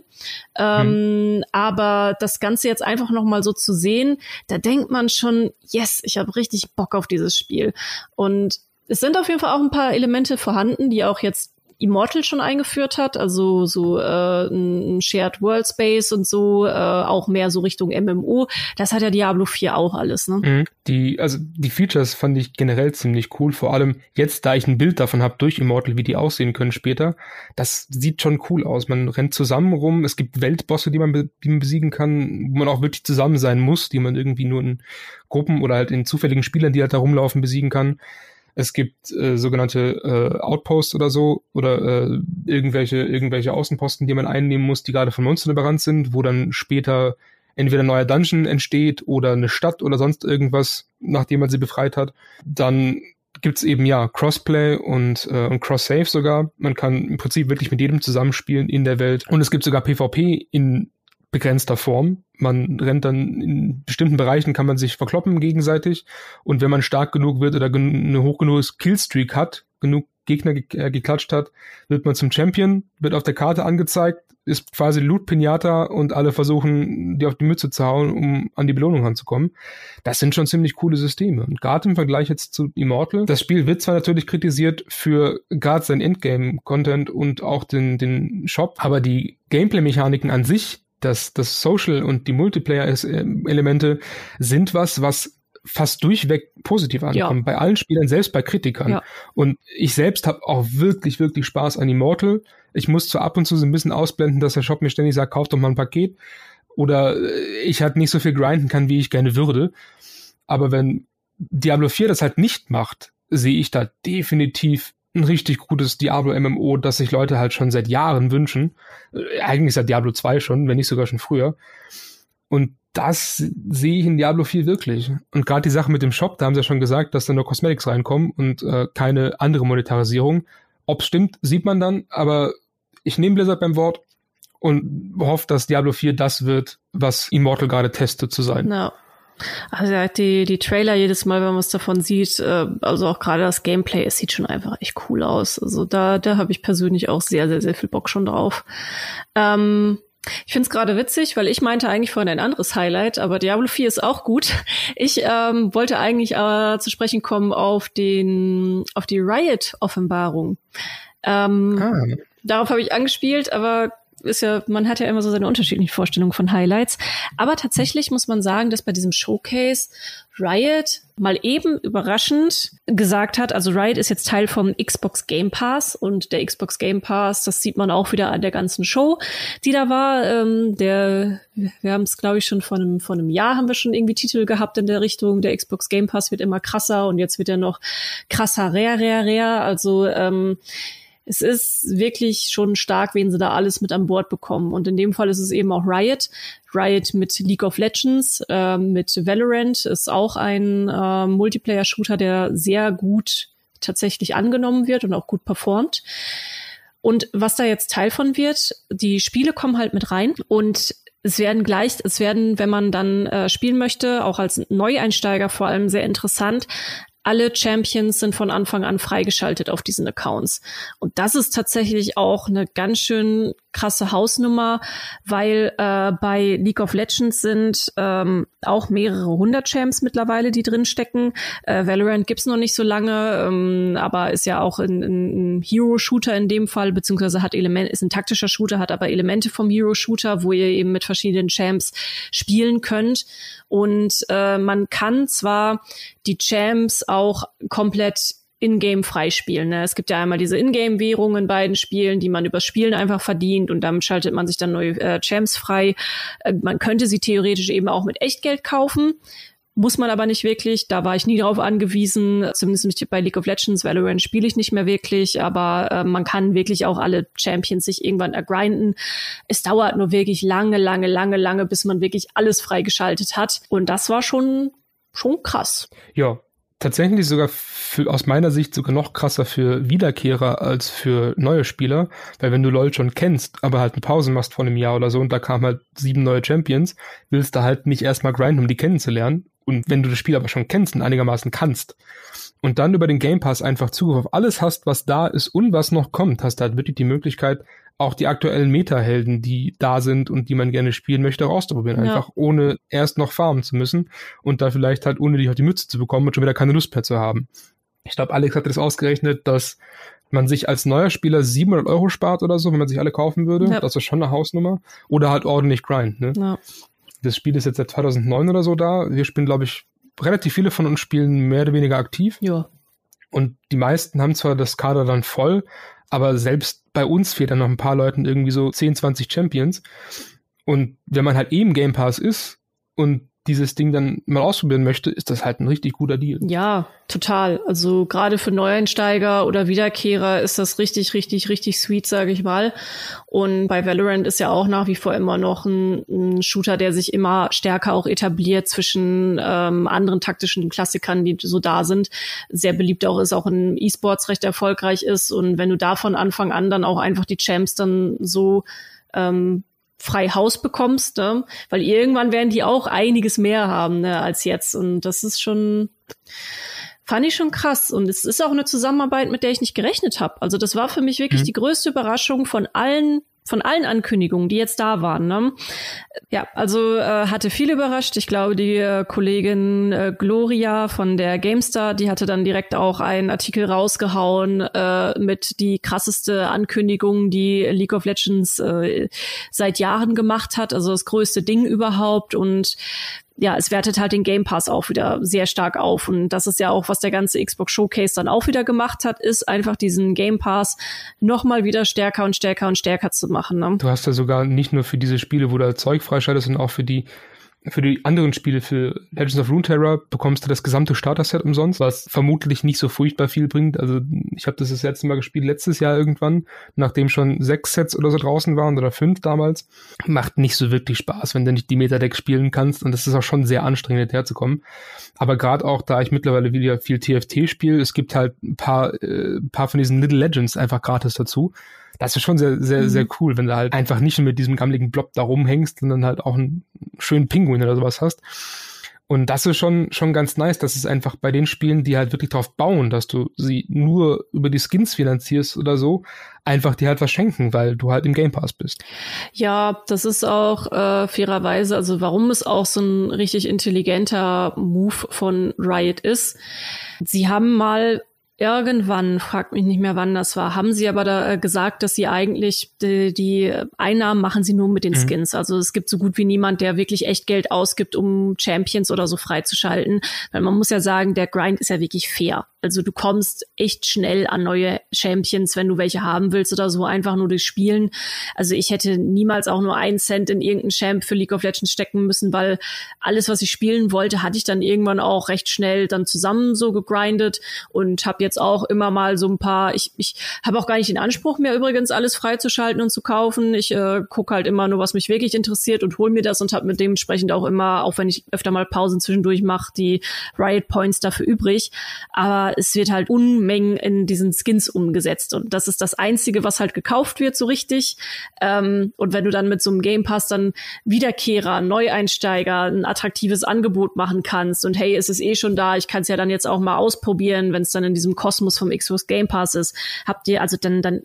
Ähm, hm. Aber das Ganze jetzt einfach noch mal so zu sehen, da denkt man schon, yes, ich habe richtig Bock auf dieses Spiel. Und es sind auf jeden Fall auch ein paar Elemente vorhanden, die auch jetzt Immortal schon eingeführt hat, also so äh, ein Shared World Space und so, äh, auch mehr so Richtung M M O. Das hat ja Diablo vier auch alles, ne? Mhm. Die, also die Features fand ich generell ziemlich cool, vor allem jetzt, da ich ein Bild davon habe durch Immortal, wie die aussehen können später. Das sieht schon cool aus. Man rennt zusammen rum, es gibt Weltbosse, die man, be- die man besiegen kann, wo man auch wirklich zusammen sein muss, die man irgendwie nur in Gruppen oder halt in zufälligen Spielern, die halt da rumlaufen, besiegen kann. Es gibt äh, sogenannte äh, Outposts oder so oder äh, irgendwelche irgendwelche Außenposten, die man einnehmen muss, die gerade von Monstern überrannt sind, wo dann später entweder ein neuer Dungeon entsteht oder eine Stadt oder sonst irgendwas, nachdem man sie befreit hat. Dann gibt's eben ja Crossplay und, äh, und Cross-Save sogar. Man kann im Prinzip wirklich mit jedem zusammenspielen in der Welt. Und es gibt sogar PvP in begrenzter Form. Man rennt dann in bestimmten Bereichen, kann man sich verkloppen gegenseitig. Und wenn man stark genug wird oder gen- eine hoch genug Killstreak hat, genug Gegner ge- äh, geklatscht hat, wird man zum Champion, wird auf der Karte angezeigt, ist quasi Loot-Pinata und alle versuchen, die auf die Mütze zu hauen, um an die Belohnung ranzukommen. Das sind schon ziemlich coole Systeme. Und gerade im Vergleich jetzt zu Immortal, das Spiel wird zwar natürlich kritisiert für gerade sein Endgame-Content und auch den, den Shop, aber die Gameplay-Mechaniken an sich, das, das Social und die Multiplayer-Elemente sind was, was fast durchweg positiv ankommt. Ja. Bei allen Spielern, selbst bei Kritikern. Ja. Und ich selbst habe auch wirklich, wirklich Spaß an Immortal. Ich muss zwar ab und zu so ein bisschen ausblenden, dass der Shop mir ständig sagt, kauf doch mal ein Paket. Oder ich halt nicht so viel grinden kann, wie ich gerne würde. Aber wenn Diablo vier das halt nicht macht, sehe ich da definitiv ein richtig gutes Diablo-M M O, das sich Leute halt schon seit Jahren wünschen. Eigentlich seit Diablo zwei schon, wenn nicht sogar schon früher. Und das sehe ich in Diablo vier wirklich. Und gerade die Sache mit dem Shop, da haben sie ja schon gesagt, dass da nur Cosmetics reinkommen und äh, keine andere Monetarisierung. Ob's stimmt, sieht man dann, aber ich nehme Blizzard beim Wort und hoffe, dass Diablo vier das wird, was Immortal gerade testet zu sein. No. Also die, die Trailer jedes Mal, wenn man es davon sieht, äh, also auch gerade das Gameplay, es sieht schon einfach echt cool aus. Also da, da habe ich persönlich auch sehr, sehr, sehr viel Bock schon drauf. Ähm, ich finde es gerade witzig, weil ich meinte eigentlich vorhin ein anderes Highlight, aber Diablo vier ist auch gut. Ich ähm, wollte eigentlich äh, zu sprechen kommen auf den, auf die Riot-Offenbarung. Ähm, ah. Darauf habe ich angespielt, aber ist ja, man hat ja immer so seine unterschiedlichen Vorstellungen von Highlights. Aber tatsächlich muss man sagen, dass bei diesem Showcase Riot mal eben überraschend gesagt hat, also Riot ist jetzt Teil vom Xbox Game Pass und der Xbox Game Pass, das sieht man auch wieder an der ganzen Show, die da war. Ähm, der, wir haben es, glaube ich, schon vor einem, vor einem Jahr haben wir schon irgendwie Titel gehabt in der Richtung, der Xbox Game Pass wird immer krasser und jetzt wird er noch krasser, rare, rare, rare. Also, ähm, es ist wirklich schon stark, wen sie da alles mit an Bord bekommen. Und in dem Fall ist es eben auch Riot. Riot mit League of Legends, äh, mit Valorant, ist auch ein äh, Multiplayer-Shooter, der sehr gut tatsächlich angenommen wird und auch gut performt. Und was da jetzt Teil von wird, die Spiele kommen halt mit rein und es werden gleich, es werden, wenn man dann äh, spielen möchte, auch als Neueinsteiger vor allem sehr interessant, alle Champions sind von Anfang an freigeschaltet auf diesen Accounts. Und das ist tatsächlich auch eine ganz schön krasse Hausnummer, weil äh, bei League of Legends sind ähm, auch mehrere hundert Champs mittlerweile, die drinstecken. Äh, Valorant gibt's noch nicht so lange, ähm, aber ist ja auch ein, ein Hero-Shooter in dem Fall, beziehungsweise hat Element, ist ein taktischer Shooter, hat aber Elemente vom Hero-Shooter, wo ihr eben mit verschiedenen Champs spielen könnt. Und äh, man kann zwar die Champs auch komplett in-game freispielen. Ne? Es gibt ja einmal diese In-Game-Währung in beiden Spielen, die man übers Spielen einfach verdient und damit schaltet man sich dann neue äh, Champs frei. Äh, man könnte sie theoretisch eben auch mit Echtgeld kaufen, muss man aber nicht wirklich. Da war ich nie drauf angewiesen, zumindest nicht bei League of Legends. Valorant spiele ich nicht mehr wirklich, aber äh, man kann wirklich auch alle Champions sich irgendwann ergrinden. Es dauert nur wirklich lange, lange, lange, lange, bis man wirklich alles freigeschaltet hat. Und das war schon schon krass. Ja, tatsächlich sogar für, aus meiner Sicht sogar noch krasser für Wiederkehrer als für neue Spieler, weil wenn du LoL schon kennst, aber halt eine Pause machst vor einem Jahr oder so und da kamen halt sieben neue Champions, willst du halt nicht erstmal grinden, um die kennenzulernen. Und wenn du das Spiel aber schon kennst und einigermaßen kannst und dann über den Game Pass einfach Zugriff auf alles hast, was da ist und was noch kommt, hast du halt wirklich die Möglichkeit, auch die aktuellen Meta-Helden, die da sind und die man gerne spielen möchte, auszuprobieren. Ja. Einfach ohne erst noch farmen zu müssen und da vielleicht halt ohne dich auf die Mütze zu bekommen und schon wieder keine Lust mehr zu haben. Ich glaube, Alex hat das ausgerechnet, dass man sich als neuer Spieler siebenhundert Euro spart oder so, wenn man sich alle kaufen würde. Ja. Das ist schon eine Hausnummer. Oder halt ordentlich grind. Ne? Ja. Das Spiel ist jetzt seit zweitausendneun oder so da. Wir spielen, glaube ich, relativ viele von uns spielen mehr oder weniger aktiv. Ja. Und die meisten haben zwar das Kader dann voll, aber selbst bei uns fehlt dann noch ein paar Leuten irgendwie so zehn, zwanzig Champions. Und wenn man halt eben Game Pass ist und dieses Ding dann mal ausprobieren möchte, ist das halt ein richtig guter Deal. Ja, total. Also gerade für Neueinsteiger oder Wiederkehrer ist das richtig, richtig, richtig sweet, sage ich mal. Und bei Valorant ist ja auch nach wie vor immer noch ein, ein Shooter, der sich immer stärker auch etabliert zwischen ähm, anderen taktischen Klassikern, die so da sind. Sehr beliebt auch ist, auch in E-Sports recht erfolgreich ist. Und wenn du da von Anfang an dann auch einfach die Champs dann so ähm, frei Haus bekommst, ne? Weil irgendwann werden die auch einiges mehr haben, ne, als jetzt. Und das ist schon, fand ich schon krass. Und es ist auch eine Zusammenarbeit, mit der ich nicht gerechnet habe. Also das war für mich wirklich mhm. die größte Überraschung von allen, von allen Ankündigungen, die jetzt da waren. Ne? Ja, also äh, hatte viel überrascht. Ich glaube, die äh, Kollegin äh, Gloria von der GameStar, die hatte dann direkt auch einen Artikel rausgehauen äh, mit die krasseste Ankündigung, die League of Legends äh, seit Jahren gemacht hat. Also das größte Ding überhaupt. Und ja, es wertet halt den Game Pass auch wieder sehr stark auf. Und das ist ja auch, was der ganze Xbox Showcase dann auch wieder gemacht hat, ist einfach diesen Game Pass nochmal wieder stärker und stärker und stärker zu machen. Ne? Du hast ja sogar nicht nur für diese Spiele, wo du Zeug freischaltest, sondern auch für die für die anderen Spiele, für Legends of Runeterra bekommst du das gesamte Starter-Set umsonst, was vermutlich nicht so furchtbar viel bringt. Also ich habe das das letzte Mal gespielt, letztes Jahr irgendwann, nachdem schon sechs Sets oder so draußen waren oder fünf damals. Macht nicht so wirklich Spaß, wenn du nicht die Meta-Deck spielen kannst und das ist auch schon sehr anstrengend, herzukommen. Aber gerade auch, da ich mittlerweile wieder viel T F T spiele, es gibt halt ein paar, äh, ein paar von diesen Little Legends einfach gratis dazu. Das ist schon sehr, sehr, sehr cool, wenn du halt einfach nicht nur mit diesem gammeligen Blob da rumhängst, sondern halt auch einen schönen Pinguin oder sowas hast. Und das ist schon, schon ganz nice, dass es einfach bei den Spielen, die halt wirklich drauf bauen, dass du sie nur über die Skins finanzierst oder so, einfach dir halt was schenken, weil du halt im Game Pass bist. Ja, das ist auch äh, fairerweise, also warum es auch so ein richtig intelligenter Move von Riot ist. Sie haben mal irgendwann, fragt mich nicht mehr, wann das war, haben sie aber da äh, gesagt, dass sie eigentlich die, die Einnahmen machen sie nur mit den Skins. Mhm. Also es gibt so gut wie niemand, der wirklich echt Geld ausgibt, um Champions oder so freizuschalten. Weil man muss ja sagen, der Grind ist ja wirklich fair. Also du kommst echt schnell an neue Champions, wenn du welche haben willst oder so, einfach nur durch Spielen. Also ich hätte niemals auch nur einen Cent in irgendeinen Champ für League of Legends stecken müssen, weil alles, was ich spielen wollte, hatte ich dann irgendwann auch recht schnell dann zusammen so gegrindet und habe jetzt auch immer mal so ein paar, ich, ich habe auch gar nicht den Anspruch mehr übrigens, alles freizuschalten und zu kaufen. Ich äh, gucke halt immer nur, was mich wirklich interessiert und hole mir das und habe mit dementsprechend auch immer, auch wenn ich öfter mal Pausen zwischendurch mache, die Riot Points dafür übrig. Aber aber es wird halt Unmengen in diesen Skins umgesetzt. Und das ist das Einzige, was halt gekauft wird, so richtig. Ähm, und wenn du dann mit so einem Game Pass dann Wiederkehrer, Neueinsteiger, ein attraktives Angebot machen kannst und hey, es ist eh schon da, ich kann es ja dann jetzt auch mal ausprobieren, wenn es dann in diesem Kosmos vom Xbox Game Pass ist, habt ihr, also dann, dann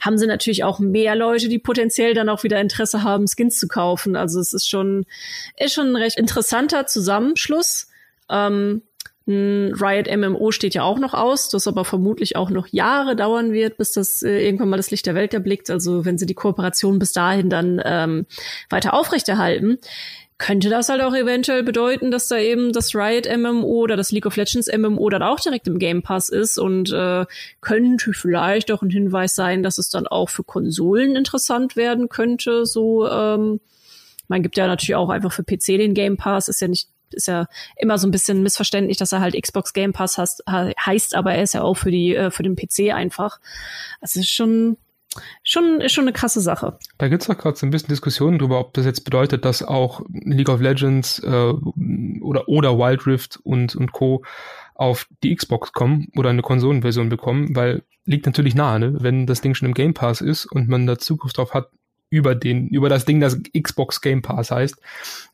haben sie natürlich auch mehr Leute, die potenziell dann auch wieder Interesse haben, Skins zu kaufen. Also es ist schon, ist schon ein recht interessanter Zusammenschluss. Ähm, ein Riot-M M O steht ja auch noch aus, das aber vermutlich auch noch Jahre dauern wird, bis das äh, irgendwann mal das Licht der Welt erblickt. Also wenn sie die Kooperation bis dahin dann ähm, weiter aufrechterhalten, könnte das halt auch eventuell bedeuten, dass da eben das Riot-M M O oder das League of Legends-M M O dann auch direkt im Game Pass ist und äh, könnte vielleicht auch ein Hinweis sein, dass es dann auch für Konsolen interessant werden könnte. So, ähm, man gibt ja natürlich auch einfach für P C den Game Pass, ist ja nicht ist ja immer so ein bisschen missverständlich, dass er halt Xbox Game Pass hast, heißt, aber er ist ja auch für die äh, für den P C einfach. Also ist schon schon ist schon eine krasse Sache. Da gibt's auch gerade so ein bisschen Diskussionen drüber, ob das jetzt bedeutet, dass auch League of Legends äh, oder oder Wild Rift und und Co. auf die Xbox kommen oder eine Konsolenversion bekommen, weil liegt natürlich nahe, ne? Wenn das Ding schon im Game Pass ist und man da Zugriff drauf hat, über den, über das Ding, das Xbox Game Pass heißt,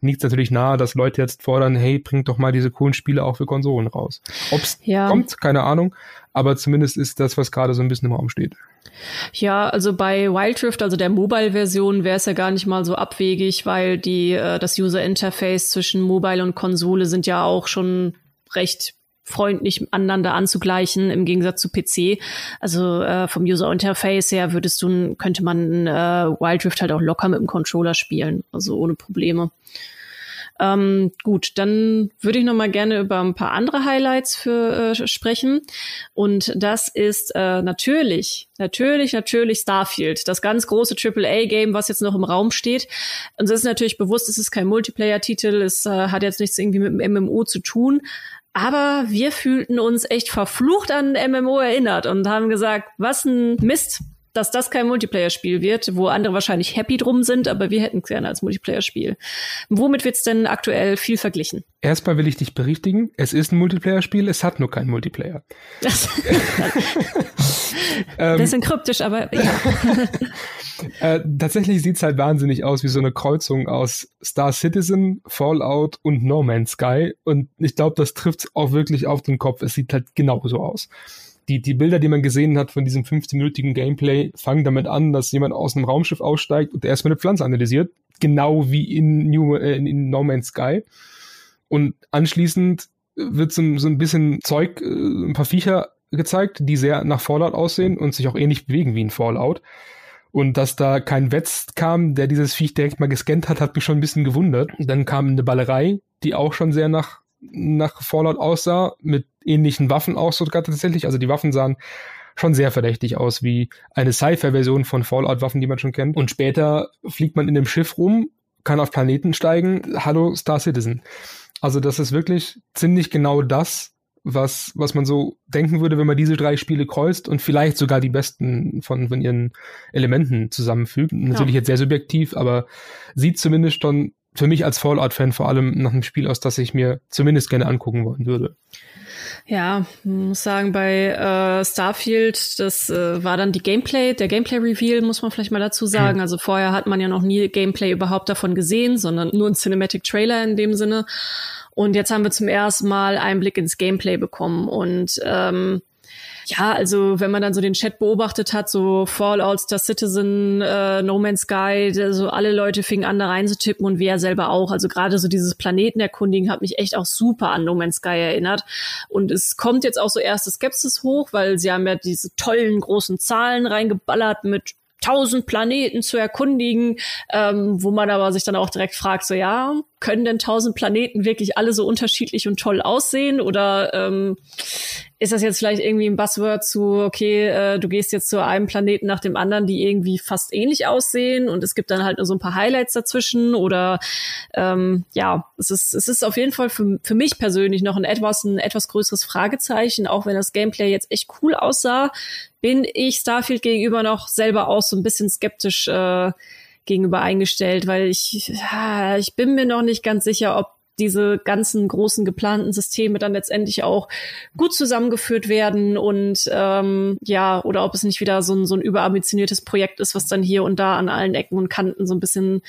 liegt es natürlich nahe, dass Leute jetzt fordern, hey, bringt doch mal diese coolen Spiele auch für Konsolen raus. Ob's ja. kommt, keine Ahnung, aber zumindest ist das, was gerade so ein bisschen im Raum steht. Ja, also bei Wild Rift, also der Mobile-Version, wäre es ja gar nicht mal so abwegig, weil die, äh, das User-Interface zwischen Mobile und Konsole sind ja auch schon recht freundlich aneinander anzugleichen, im Gegensatz zu P C. Also äh, vom User-Interface her würdest du, könnte man äh, Wild Rift halt auch locker mit dem Controller spielen, also ohne Probleme. Ähm, gut, dann würde ich noch mal gerne über ein paar andere Highlights für äh, sprechen. Und das ist äh, natürlich, natürlich, natürlich Starfield, das ganz große Triple A Game, was jetzt noch im Raum steht. Uns ist natürlich bewusst, es ist kein Multiplayer-Titel, es äh, hat jetzt nichts irgendwie mit dem M M O zu tun. Aber wir fühlten uns echt verflucht an M M O erinnert und haben gesagt, was ein Mist, dass das kein Multiplayer-Spiel wird, wo andere wahrscheinlich happy drum sind, aber wir hätten es gerne als Multiplayer-Spiel. Womit wird's denn aktuell viel verglichen? Erstmal will ich dich berichtigen, es ist ein Multiplayer-Spiel, es hat nur kein Multiplayer. Bisschen kryptisch, aber ja. äh, tatsächlich sieht's halt wahnsinnig aus wie so eine Kreuzung aus Star Citizen, Fallout und No Man's Sky. Und ich glaube, das trifft's auch wirklich auf den Kopf. Es sieht halt genauso aus. Die, die Bilder, die man gesehen hat von diesem fünfzehnminütigen Gameplay, fangen damit an, dass jemand aus einem Raumschiff aussteigt und erstmal eine Pflanze analysiert. Genau wie in, New, äh, in No Man's Sky. Und anschließend wird so, so ein bisschen Zeug, äh, ein paar Viecher gezeigt, die sehr nach Fallout aussehen und sich auch ähnlich bewegen wie in Fallout. Und dass da kein Wetz kam, der dieses Viech direkt mal gescannt hat, hat mich schon ein bisschen gewundert. Dann kam eine Ballerei, die auch schon sehr nach, nach Fallout aussah, mit ähnlichen Waffen auch sogar tatsächlich. Also die Waffen sahen schon sehr verdächtig aus, wie eine Sci-Fi-Version von Fallout-Waffen, die man schon kennt. Und später fliegt man in dem Schiff rum, kann auf Planeten steigen. Hallo Star Citizen. Also das ist wirklich ziemlich genau das, was was man so denken würde, wenn man diese drei Spiele kreuzt und vielleicht sogar die besten von, von ihren Elementen zusammenfügt. Natürlich ja. Jetzt sehr subjektiv, aber sieht zumindest schon für mich als Fallout-Fan vor allem nach einem Spiel aus, das ich mir zumindest gerne angucken wollen würde. Ja, muss sagen, bei äh, Starfield, das äh, war dann die Gameplay, der Gameplay-Reveal, muss man vielleicht mal dazu sagen. Mhm. Also vorher hat man ja noch nie Gameplay überhaupt davon gesehen, sondern nur ein Cinematic-Trailer in dem Sinne. Und jetzt haben wir zum ersten Mal einen Blick ins Gameplay bekommen. Und ähm, ja, also wenn man dann so den Chat beobachtet hat, so Fallout, Star Citizen, äh, No Man's Sky, so alle Leute fingen an, da reinzutippen und wir selber auch. Also gerade so dieses Planetenerkundigen hat mich echt auch super an No Man's Sky erinnert. Und es kommt jetzt auch so erste Skepsis hoch, weil sie haben ja diese tollen großen Zahlen reingeballert mit tausend Planeten zu erkundigen, ähm, wo man aber sich dann auch direkt fragt, so ja, können denn tausend Planeten wirklich alle so unterschiedlich und toll aussehen? Oder ähm, ist das jetzt vielleicht irgendwie ein Buzzword zu, okay, äh, du gehst jetzt zu einem Planeten nach dem anderen, die irgendwie fast ähnlich aussehen und es gibt dann halt nur so ein paar Highlights dazwischen? Oder ähm, ja, es ist es ist auf jeden Fall für, für mich persönlich noch ein etwas, ein etwas größeres Fragezeichen, auch wenn das Gameplay jetzt echt cool aussah, bin ich Starfield gegenüber noch selber auch so ein bisschen skeptisch äh, gegenüber eingestellt, weil ich, ich bin mir noch nicht ganz sicher, ob diese ganzen großen geplanten Systeme dann letztendlich auch gut zusammengeführt werden und ähm, ja, oder ob es nicht wieder so ein, so ein überambitioniertes Projekt ist, was dann hier und da an allen Ecken und Kanten so ein bisschen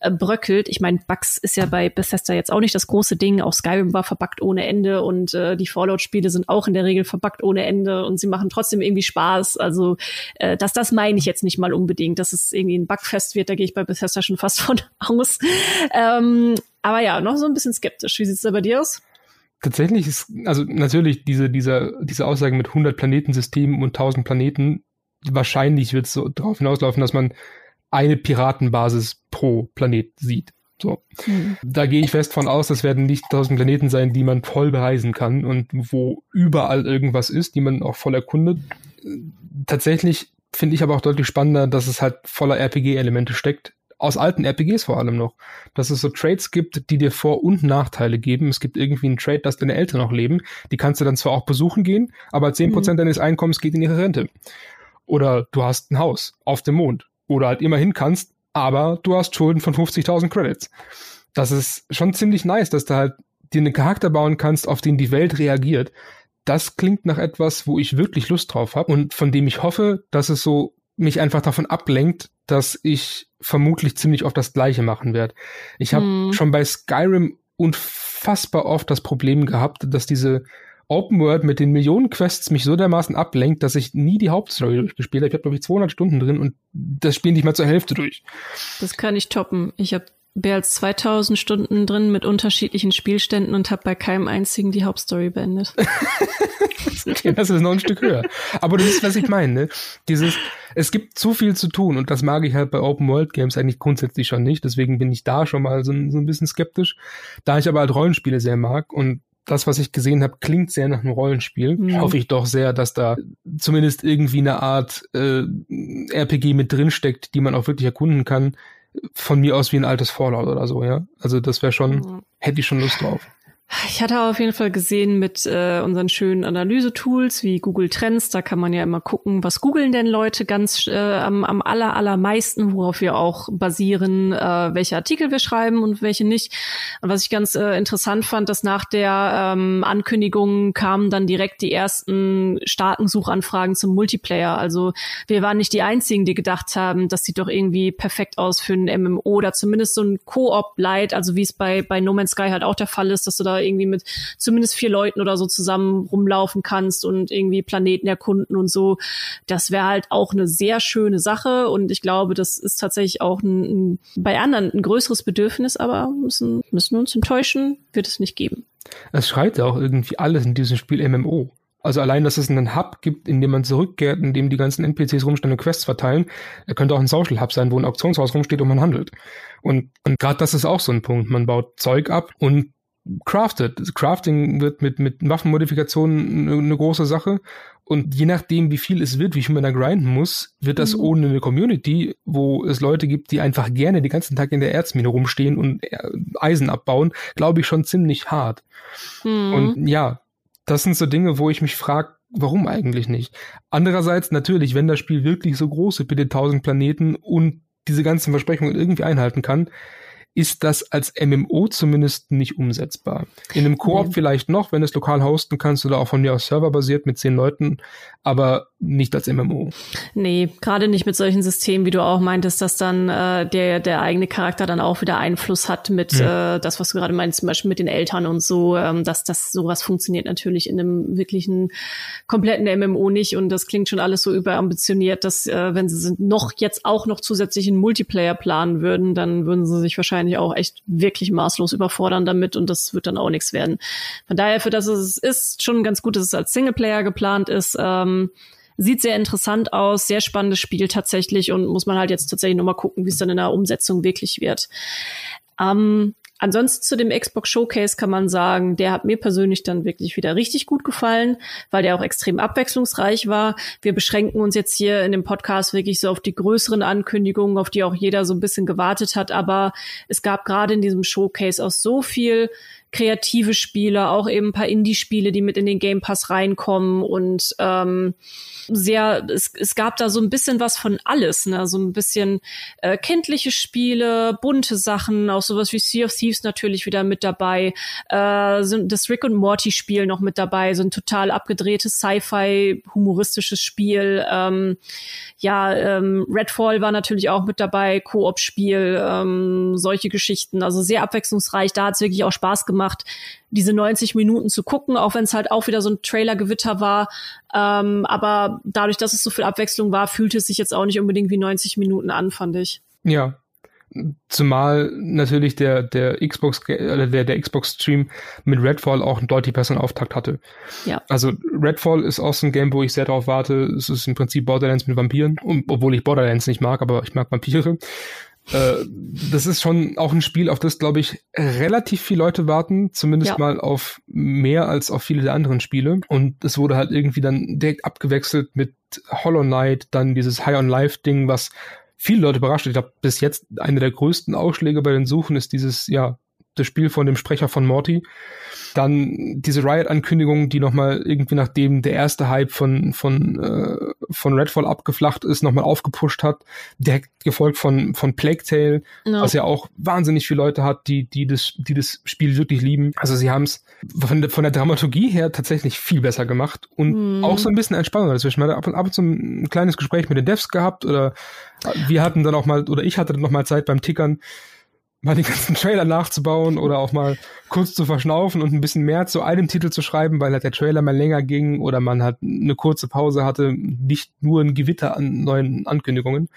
äh, bröckelt. Ich meine, Bugs ist ja bei Bethesda jetzt auch nicht das große Ding. Auch Skyrim war verbuggt ohne Ende und äh, die Fallout-Spiele sind auch in der Regel verbuggt ohne Ende und sie machen trotzdem irgendwie Spaß. Also äh, das, das meine ich jetzt nicht mal unbedingt, dass es irgendwie ein Bugfest wird. Da gehe ich bei Bethesda schon fast von aus. ähm, Aber ja, noch so ein bisschen skeptisch. Wie sieht es da bei dir aus? Tatsächlich ist, also natürlich, diese, diese, diese Aussage mit hundert Planetensystemen und tausend Planeten, wahrscheinlich wird es so darauf hinauslaufen, dass man eine Piratenbasis pro Planet sieht. So. Mhm. Da gehe ich fest von aus, das werden nicht tausend Planeten sein, die man voll bereisen kann und wo überall irgendwas ist, die man auch voll erkundet. Tatsächlich finde ich aber auch deutlich spannender, dass es halt voller R P G-Elemente steckt. Aus alten R P Gs vor allem noch, dass es so Trades gibt, die dir Vor- und Nachteile geben. Es gibt irgendwie einen Trade, dass deine Eltern noch leben. Die kannst du dann zwar auch besuchen gehen, aber zehn Prozent mhm. deines Einkommens geht in ihre Rente. Oder du hast ein Haus auf dem Mond. Oder halt immerhin kannst, aber du hast Schulden von fünfzigtausend Credits. Das ist schon ziemlich nice, dass du halt dir einen Charakter bauen kannst, auf den die Welt reagiert. Das klingt nach etwas, wo ich wirklich Lust drauf habe und von dem ich hoffe, dass es so mich einfach davon ablenkt, dass ich vermutlich ziemlich oft das Gleiche machen werde. Ich habe hm. schon bei Skyrim unfassbar oft das Problem gehabt, dass diese Open World mit den Millionen Quests mich so dermaßen ablenkt, dass ich nie die Hauptstory durchgespielt habe. Ich habe, glaube ich, zweihundert Stunden drin und das Spiel nicht mal zur Hälfte durch. Das kann ich toppen. Ich habe mehr als zweitausend Stunden drin mit unterschiedlichen Spielständen und habe bei keinem einzigen die Hauptstory beendet. Das ist noch ein Stück höher. Aber du siehst, was ich meine, ne? Dieses, es gibt zu viel zu tun und das mag ich halt bei Open-World-Games eigentlich grundsätzlich schon nicht. Deswegen bin ich da schon mal so, so ein bisschen skeptisch. Da ich aber halt Rollenspiele sehr mag und das, was ich gesehen habe, klingt sehr nach einem Rollenspiel. Mhm. Hoffe ich doch sehr, dass da zumindest irgendwie eine Art äh, R P G mit drinsteckt, die man auch wirklich erkunden kann. Von mir aus wie ein altes Fallout oder so, ja. Also das wäre schon, mhm. hätte ich schon Lust drauf. Ich hatte auf jeden Fall gesehen mit äh, unseren schönen Analyse-Tools wie Google Trends, da kann man ja immer gucken, was googeln denn Leute ganz äh, am, am aller, allermeisten, worauf wir auch basieren, äh, welche Artikel wir schreiben und welche nicht. Und was ich ganz äh, interessant fand, dass nach der ähm, Ankündigung kamen dann direkt die ersten starken Suchanfragen zum Multiplayer. Also wir waren nicht die Einzigen, die gedacht haben, das sieht doch irgendwie perfekt aus für ein M M O oder zumindest so ein Koop-Light, also wie es bei, bei No Man's Sky halt auch der Fall ist, dass du da irgendwie mit zumindest vier Leuten oder so zusammen rumlaufen kannst und irgendwie Planeten erkunden und so. Das wäre halt auch eine sehr schöne Sache und ich glaube, das ist tatsächlich auch ein, ein, bei anderen ein größeres Bedürfnis, aber müssen, müssen uns enttäuschen, wird es nicht geben. Es schreit ja auch irgendwie alles in diesem Spiel M M O. Also allein, dass es einen Hub gibt, in dem man zurückkehrt, in dem die ganzen N P Cs rumstehen und Quests verteilen. Er könnte auch ein Social Hub sein, wo ein Auktionshaus rumsteht und man handelt. Und, und gerade das ist auch so ein Punkt. Man baut Zeug ab und crafted. Crafting wird mit, mit Waffenmodifikationen eine große Sache. Und je nachdem, wie viel es wird, wie viel man da grinden muss, wird das mhm. ohne eine Community, wo es Leute gibt, die einfach gerne den ganzen Tag in der Erzmine rumstehen und Eisen abbauen, glaube ich schon ziemlich hart. Mhm. Und ja, das sind so Dinge, wo ich mich frage, warum eigentlich nicht? Andererseits natürlich, wenn das Spiel wirklich so groß ist mit den tausend Planeten und diese ganzen Versprechungen irgendwie einhalten kann, ist das als M M O zumindest nicht umsetzbar. In einem Koop nee. vielleicht noch, wenn du es lokal hosten kannst oder auch von mir aus serverbasiert mit zehn Leuten, aber nicht als M M O. Nee, gerade nicht mit solchen Systemen, wie du auch meintest, dass dann äh, der der eigene Charakter dann auch wieder Einfluss hat mit ja. äh, das, was du gerade meinst, zum Beispiel mit den Eltern und so, ähm, dass das sowas funktioniert natürlich in einem wirklichen kompletten M M O nicht und das klingt schon alles so überambitioniert, dass äh, wenn sie sind noch jetzt auch noch zusätzlichen Multiplayer planen würden, dann würden sie sich wahrscheinlich auch echt wirklich maßlos überfordern damit und das wird dann auch nichts werden. Von daher, für das es ist, schon ganz gut, dass es als Singleplayer geplant ist. Ähm, sieht sehr interessant aus, sehr spannendes Spiel tatsächlich und muss man halt jetzt tatsächlich nochmal gucken, wie es dann in der Umsetzung wirklich wird. Ähm, ansonsten zu dem Xbox Showcase kann man sagen, der hat mir persönlich dann wirklich wieder richtig gut gefallen, weil der auch extrem abwechslungsreich war. Wir beschränken uns jetzt hier in dem Podcast wirklich so auf die größeren Ankündigungen, auf die auch jeder so ein bisschen gewartet hat, aber es gab gerade in diesem Showcase auch so viel kreative Spiele, auch eben ein paar Indie-Spiele, die mit in den Game Pass reinkommen und ähm, sehr, es, es gab da so ein bisschen was von alles, ne? So ein bisschen äh, kindliche Spiele, bunte Sachen, auch sowas wie Sea of Thieves natürlich wieder mit dabei, äh, das Rick und Morty-Spiel noch mit dabei, so ein total abgedrehtes Sci-Fi, humoristisches Spiel. Ähm, ja, ähm, Redfall war natürlich auch mit dabei, Koop-Spiel, ähm, solche Geschichten, also sehr abwechslungsreich, da hat es wirklich auch Spaß gemacht, diese neunzig Minuten zu gucken, auch wenn es halt auch wieder so ein Trailergewitter war. Ähm, aber dadurch, dass es so viel Abwechslung war, fühlte es sich jetzt auch nicht unbedingt wie neunzig Minuten an, fand ich. Ja, zumal natürlich der, der Xbox, äh, der, der Xbox-Stream mit Redfall auch einen deutlich besseren Auftakt hatte. Ja. Also Redfall ist auch so ein Game, wo ich sehr drauf warte. Es ist im Prinzip Borderlands mit Vampiren, und, obwohl ich Borderlands nicht mag, aber ich mag Vampire. Das ist schon auch ein Spiel, auf das, glaube ich, relativ viele Leute warten, zumindest ja. mal auf mehr als auf viele der anderen Spiele. Und es wurde halt irgendwie dann direkt abgewechselt mit Hollow Knight, dann dieses High-on-Life-Ding, was viele Leute überrascht. Ich glaube, bis jetzt einer der größten Ausschläge bei den Suchen ist dieses, ja, das Spiel von dem Sprecher von Morty. Dann diese Riot-Ankündigung, die nochmal irgendwie, nachdem der erste Hype von von äh, von Redfall abgeflacht ist, nochmal aufgepusht hat, direkt gefolgt von von Plague Tale, no. was ja auch wahnsinnig viele Leute hat, die die das die das Spiel wirklich lieben. Also sie haben es von, von der Dramaturgie her tatsächlich viel besser gemacht und mm. auch so ein bisschen Entspannung dazwischen. Man hat ab und, ab und zu ein kleines Gespräch mit den Devs gehabt oder wir hatten dann auch mal, oder ich hatte dann noch mal Zeit beim Tickern, mal den ganzen Trailer nachzubauen oder auch mal kurz zu verschnaufen und ein bisschen mehr zu einem Titel zu schreiben, weil halt der Trailer mal länger ging oder man halt eine kurze Pause hatte, nicht nur ein Gewitter an neuen Ankündigungen.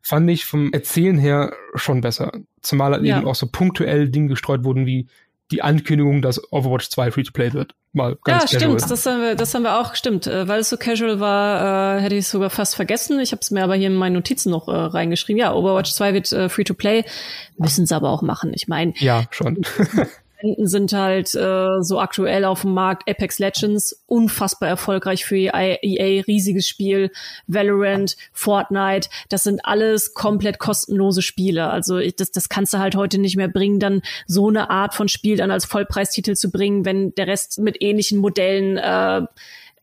Fand ich vom Erzählen her schon besser. Zumal halt ja. eben auch so punktuell Dinge gestreut wurden wie die Ankündigung, dass Overwatch zwei Free-to-Play wird. Mal ganz ja, casual. Stimmt, das haben, wir, das haben wir auch, stimmt. Weil es so casual war, äh, hätte ich es sogar fast vergessen. Ich habe es mir aber hier in meinen Notizen noch äh, reingeschrieben. Ja, Overwatch zwei wird äh, Free-to-Play, müssen es aber auch machen. Ich meine, ja, schon. sind halt äh, so aktuell auf dem Markt. Apex Legends, unfassbar erfolgreich für E A, riesiges Spiel. Valorant, Fortnite, das sind alles komplett kostenlose Spiele. Also ich, das, das kannst du halt heute nicht mehr bringen, dann so eine Art von Spiel dann als Vollpreistitel zu bringen, wenn der Rest mit ähnlichen Modellen äh,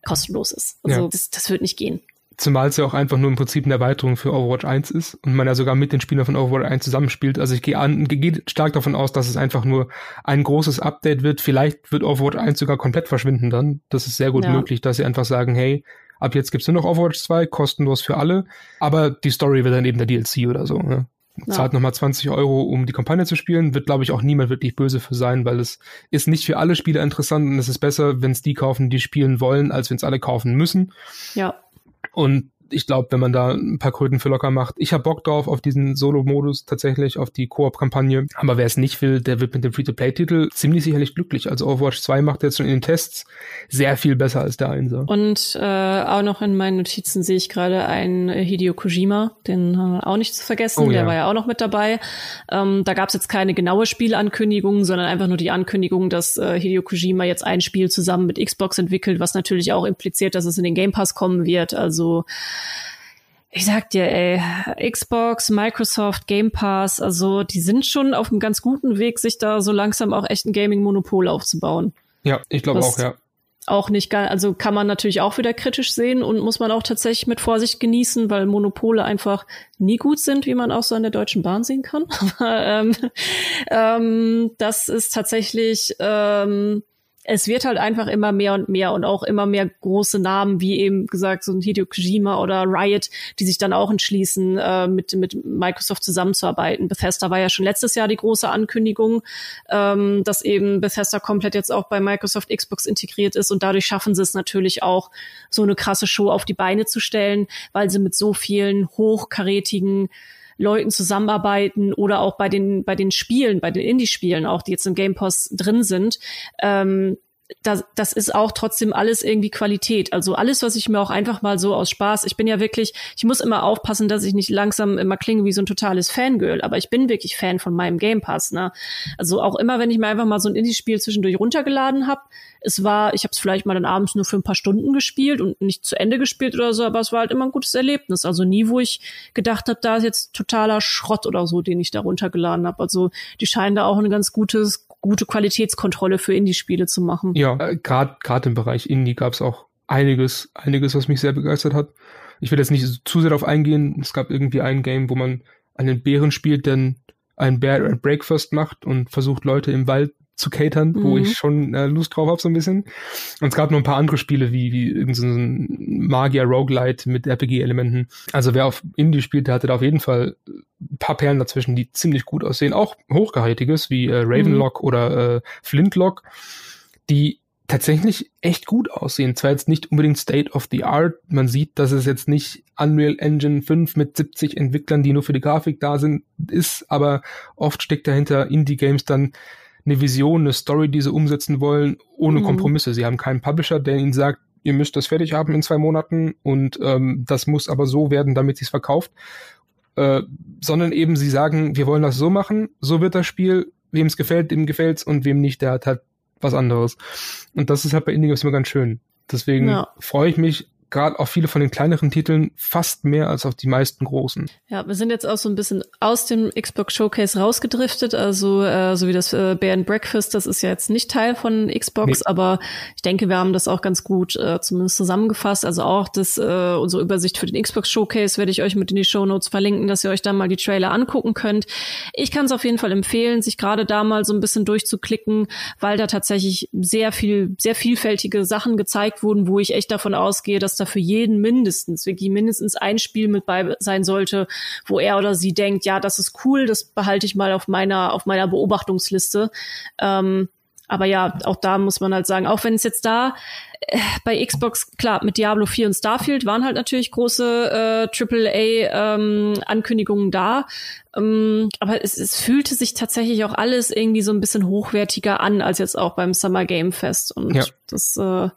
kostenlos ist. Also ja. das, das wird nicht gehen. Zumal es ja auch einfach nur im Prinzip eine Erweiterung für Overwatch eins ist und man ja sogar mit den Spielern von Overwatch eins zusammenspielt. Also ich gehe an, gehe stark davon aus, dass es einfach nur ein großes Update wird. Vielleicht wird Overwatch eins sogar komplett verschwinden dann. Das ist sehr gut ja. möglich, dass sie einfach sagen, hey, ab jetzt gibt's nur noch Overwatch zwei, kostenlos für alle. Aber die Story wird dann eben der D L C oder so. Ne? Ja. Zahlt nochmal zwanzig Euro, um die Kampagne zu spielen. Wird, glaube ich, auch niemand wirklich böse für sein, weil es ist nicht für alle Spieler interessant und es ist besser, wenn es die kaufen, die spielen wollen, als wenn es alle kaufen müssen. Ja. Und ich glaube, wenn man da ein paar Kröten für locker macht, ich habe Bock drauf, auf diesen Solo-Modus tatsächlich, auf die Koop-Kampagne. Aber wer es nicht will, der wird mit dem Free-to-Play-Titel ziemlich sicherlich glücklich. Also Overwatch zwei macht jetzt schon in den Tests sehr viel besser als der Einser. Und äh, auch noch in meinen Notizen sehe ich gerade einen Hideo Kojima, den haben wir auch nicht zu vergessen, oh, der ja. war ja auch noch mit dabei. Ähm, da gab es jetzt keine genaue Spielankündigung, sondern einfach nur die Ankündigung, dass äh, Hideo Kojima jetzt ein Spiel zusammen mit Xbox entwickelt, was natürlich auch impliziert, dass es in den Game Pass kommen wird. Also ich sag dir, ey, Xbox, Microsoft, Game Pass, also die sind schon auf einem ganz guten Weg, sich da so langsam auch echt ein Gaming-Monopol aufzubauen. Ja, ich glaube auch, ja. Auch nicht, also kann man natürlich auch wieder kritisch sehen und muss man auch tatsächlich mit Vorsicht genießen, weil Monopole einfach nie gut sind, wie man auch so an der Deutschen Bahn sehen kann. ähm, ähm, das ist tatsächlich ähm, es wird halt einfach immer mehr und mehr und auch immer mehr große Namen, wie eben gesagt, so ein Hideo Kojima oder Riot, die sich dann auch entschließen, äh, mit, mit Microsoft zusammenzuarbeiten. Bethesda war ja schon letztes Jahr die große Ankündigung, ähm, dass eben Bethesda komplett jetzt auch bei Microsoft Xbox integriert ist und dadurch schaffen sie es natürlich auch, so eine krasse Show auf die Beine zu stellen, weil sie mit so vielen hochkarätigen Leuten zusammenarbeiten oder auch bei den bei den Spielen, bei den Indie-Spielen auch, die jetzt im Game Pass drin sind, ähm, das, das ist auch trotzdem alles irgendwie Qualität. Also alles, was ich mir auch einfach mal so aus Spaß, ich bin ja wirklich, ich muss immer aufpassen, dass ich nicht langsam immer klinge wie so ein totales Fangirl, aber ich bin wirklich Fan von meinem Game Pass. Ne? Also auch immer, wenn ich mir einfach mal so ein Indie-Spiel zwischendurch runtergeladen habe, es war, ich habe es vielleicht mal dann abends nur für ein paar Stunden gespielt und nicht zu Ende gespielt oder so, aber es war halt immer ein gutes Erlebnis. Also nie, wo ich gedacht habe, da ist jetzt totaler Schrott oder so, den ich da runtergeladen habe. Also die scheinen da auch ein ganz gutes gute Qualitätskontrolle für Indie-Spiele zu machen. Ja, äh, gerade gerade im Bereich Indie gab es auch einiges, einiges, was mich sehr begeistert hat. Ich will jetzt nicht zu sehr darauf eingehen. Es gab irgendwie ein Game, wo man einen Bären spielt, der ein Bear and Breakfast macht und versucht, Leute im Wald zu catern, mhm. wo ich schon äh, Lust drauf habe so ein bisschen. Und es gab noch ein paar andere Spiele wie, wie irgend so ein Magier-Roguelite mit R P G-Elementen. Also wer auf Indie spielt, der hatte da auf jeden Fall ein paar Perlen dazwischen, die ziemlich gut aussehen. Auch hochkarätiges wie äh, Ravenlock mhm. oder äh, Flintlock, die tatsächlich echt gut aussehen. Zwar jetzt nicht unbedingt State of the Art, man sieht, dass es jetzt nicht Unreal Engine fünf mit siebzig Entwicklern, die nur für die Grafik da sind, ist, aber oft steckt dahinter Indie-Games dann eine Vision, eine Story, die sie umsetzen wollen, ohne mhm. Kompromisse. Sie haben keinen Publisher, der ihnen sagt, ihr müsst das fertig haben in zwei Monaten und ähm, das muss aber so werden, damit sich's verkauft. Äh, sondern eben sie sagen, wir wollen das so machen, so wird das Spiel, wem es gefällt, dem gefällt's und wem nicht, der hat halt was anderes. Und das ist halt bei Indie-Games immer ganz schön. Deswegen ja. freue ich mich gerade auf viele von den kleineren Titeln fast mehr als auf die meisten großen. Ja, wir sind jetzt auch so ein bisschen aus dem Xbox Showcase rausgedriftet, also äh, so wie das äh, Bear and Breakfast, das ist ja jetzt nicht Teil von Xbox, nee. aber ich denke, wir haben das auch ganz gut äh, zumindest zusammengefasst, also auch das äh, unsere Übersicht für den Xbox Showcase werde ich euch mit in die Shownotes verlinken, dass ihr euch da mal die Trailer angucken könnt. Ich kann es auf jeden Fall empfehlen, sich gerade da mal so ein bisschen durchzuklicken, weil da tatsächlich sehr viel, sehr vielfältige Sachen gezeigt wurden, wo ich echt davon ausgehe, dass für jeden mindestens, Vicky, mindestens ein Spiel mit bei sein sollte, wo er oder sie denkt, ja, das ist cool, das behalte ich mal auf meiner, auf meiner Beobachtungsliste. Ähm, aber ja, auch da muss man halt sagen, auch wenn es jetzt da äh, bei Xbox, klar, mit Diablo vier und Starfield waren halt natürlich große äh, Triple A-Ankündigungen ähm, da. Ähm, aber es, es fühlte sich tatsächlich auch alles irgendwie so ein bisschen hochwertiger an, als jetzt auch beim Summer Game Fest. Und ja. das äh,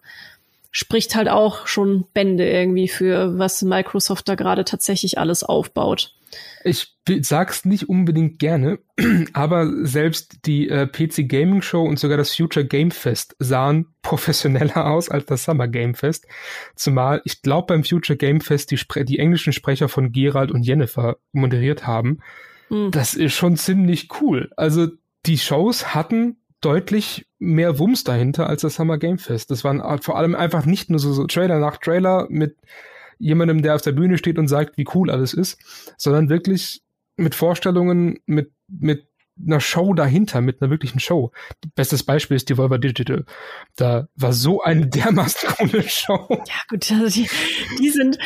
spricht halt auch schon Bände irgendwie für, was Microsoft da gerade tatsächlich alles aufbaut. Ich sag's nicht unbedingt gerne, aber selbst die äh, P C Gaming Show und sogar das Future Game Fest sahen professioneller aus als das Summer Game Fest. Zumal, ich glaube, beim Future Game Fest die, Spre- die englischen Sprecher von Geralt und Yennefer moderiert haben. Mhm. Das ist schon ziemlich cool. Also die Shows hatten deutlich mehr Wumms dahinter als das Summer Game Fest. Das waren vor allem einfach nicht nur so, so Trailer nach Trailer mit jemandem, der auf der Bühne steht und sagt, wie cool alles ist, sondern wirklich mit Vorstellungen, mit, mit einer Show dahinter, mit einer wirklichen Show. Bestes Beispiel ist Devolver Digital. Da war so eine dermaßen coole Show. Ja gut, also die, die sind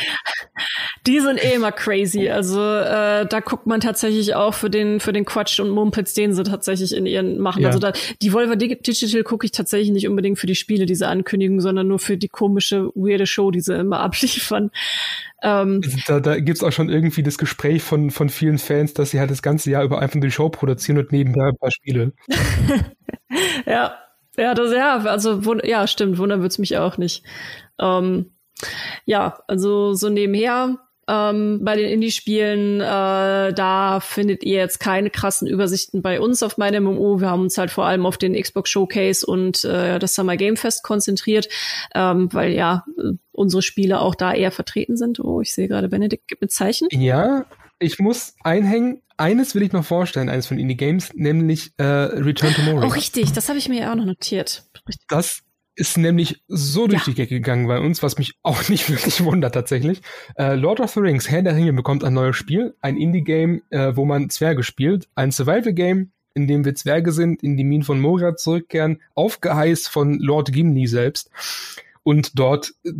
die sind eh immer crazy. Also äh, da guckt man tatsächlich auch für den für den Quatsch und Mumpitz, den sie tatsächlich in ihren machen. Ja. Also da Devolver Digital gucke ich tatsächlich nicht unbedingt für die Spiele, diese Ankündigung, sondern nur für die komische, weirde Show, die sie immer abliefern. Ähm, da, da gibt's auch schon irgendwie das Gespräch von von vielen Fans, dass sie halt das ganze Jahr über einfach die Show produzieren und nebenbei ein paar Spiele. ja, ja, das ja, also wund- ja, stimmt, wundern wird's mich auch nicht. Ähm, ja, also so nebenher. Ähm, bei den Indie-Spielen, äh, da findet ihr jetzt keine krassen Übersichten bei uns auf meinem M M O. Wir haben uns halt vor allem auf den Xbox Showcase und äh, das Summer Game Fest konzentriert, ähm, weil ja unsere Spiele auch da eher vertreten sind. Oh, ich sehe gerade, Benedikt gibt ein Zeichen. Ja, ich muss einhängen. Eines will ich noch vorstellen, eines von Indie-Games, nämlich äh, Return to Moria. Oh, richtig, das habe ich mir ja auch noch notiert. Richtig. Das ist nämlich so durch ja. die Decke gegangen bei uns, was mich auch nicht wirklich wundert tatsächlich. Äh, Lord of the Rings, Herr der Ringe, bekommt ein neues Spiel, ein Indie-Game, äh, wo man Zwerge spielt, ein Survival-Game, in dem wir Zwerge sind, in die Minen von Moria zurückkehren, aufgeheißt von Lord Gimli selbst und dort äh,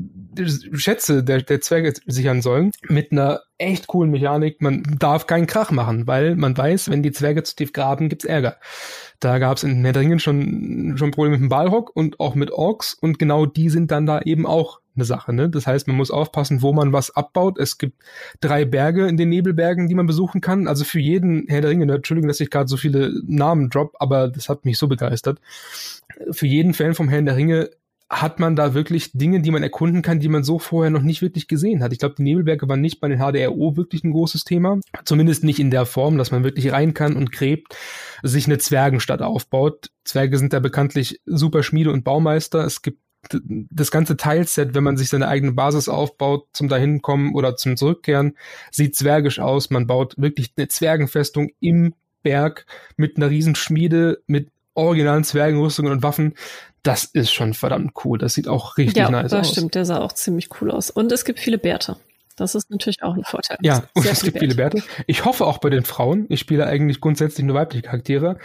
Schätze der, der Zwerge sichern sollen mit einer echt coolen Mechanik. Man darf keinen Krach machen, weil man weiß, wenn die Zwerge zu tief graben, gibt's Ärger. Da gab's in Herr der Ringe schon, schon Probleme mit dem Balrog und auch mit Orks und genau die sind dann da eben auch eine Sache, ne? Das heißt, man muss aufpassen, wo man was abbaut. Es gibt drei Berge in den Nebelbergen, die man besuchen kann. Also für jeden Herr der Ringe, ne? Entschuldigung, dass ich gerade so viele Namen drop, aber das hat mich so begeistert. Für jeden Fan vom Herr der Ringe hat man da wirklich Dinge, die man erkunden kann, die man so vorher noch nicht wirklich gesehen hat. Ich glaube, die Nebelberge waren nicht bei den H D R O wirklich ein großes Thema. Zumindest nicht in der Form, dass man wirklich rein kann und gräbt, sich eine Zwergenstadt aufbaut. Zwerge sind da bekanntlich super Schmiede und Baumeister. Es gibt das ganze Teilset, wenn man sich seine eigene Basis aufbaut, zum Dahinkommen oder zum Zurückkehren, sieht zwergisch aus. Man baut wirklich eine Zwergenfestung im Berg mit einer riesen Schmiede, mit originalen Zwergenrüstungen und Waffen. Das ist schon verdammt cool. Das sieht auch richtig ja, nice aus. Ja, das stimmt. Der sah auch ziemlich cool aus. Und es gibt viele Bärte. Das ist natürlich auch ein Vorteil. Ja, und es gibt viele Bärte. Ich hoffe auch bei den Frauen. Ich spiele eigentlich grundsätzlich nur weibliche Charaktere.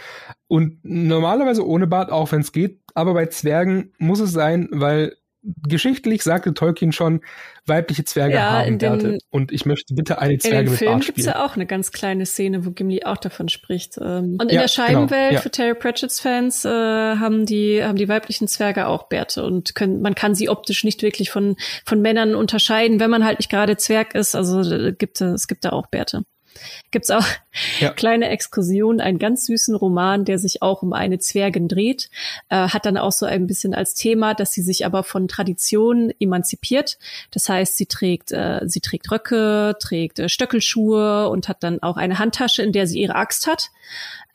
Und normalerweise ohne Bart, auch wenn es geht. Aber bei Zwergen muss es sein, weil geschichtlich sagte Tolkien schon, weibliche Zwerge ja, haben Bärte. Und ich möchte bitte eine Zwerge mit Bart spielen. In dem Film gibt es ja auch eine ganz kleine Szene, wo Gimli auch davon spricht. Und in ja, der Scheibenwelt genau, ja. für Terry Pratchett-Fans äh, haben die haben die weiblichen Zwerge auch Bärte und können, man kann sie optisch nicht wirklich von von Männern unterscheiden, wenn man halt nicht gerade Zwerg ist. Also gibt es gibt da auch Bärte. Gibt's auch ja. kleine Exkursion, einen ganz süßen Roman, der sich auch um eine Zwergin dreht, äh, hat dann auch so ein bisschen als Thema, dass sie sich aber von Traditionen emanzipiert. Das heißt, sie trägt, äh, sie trägt Röcke, trägt äh, Stöckelschuhe und hat dann auch eine Handtasche, in der sie ihre Axt hat.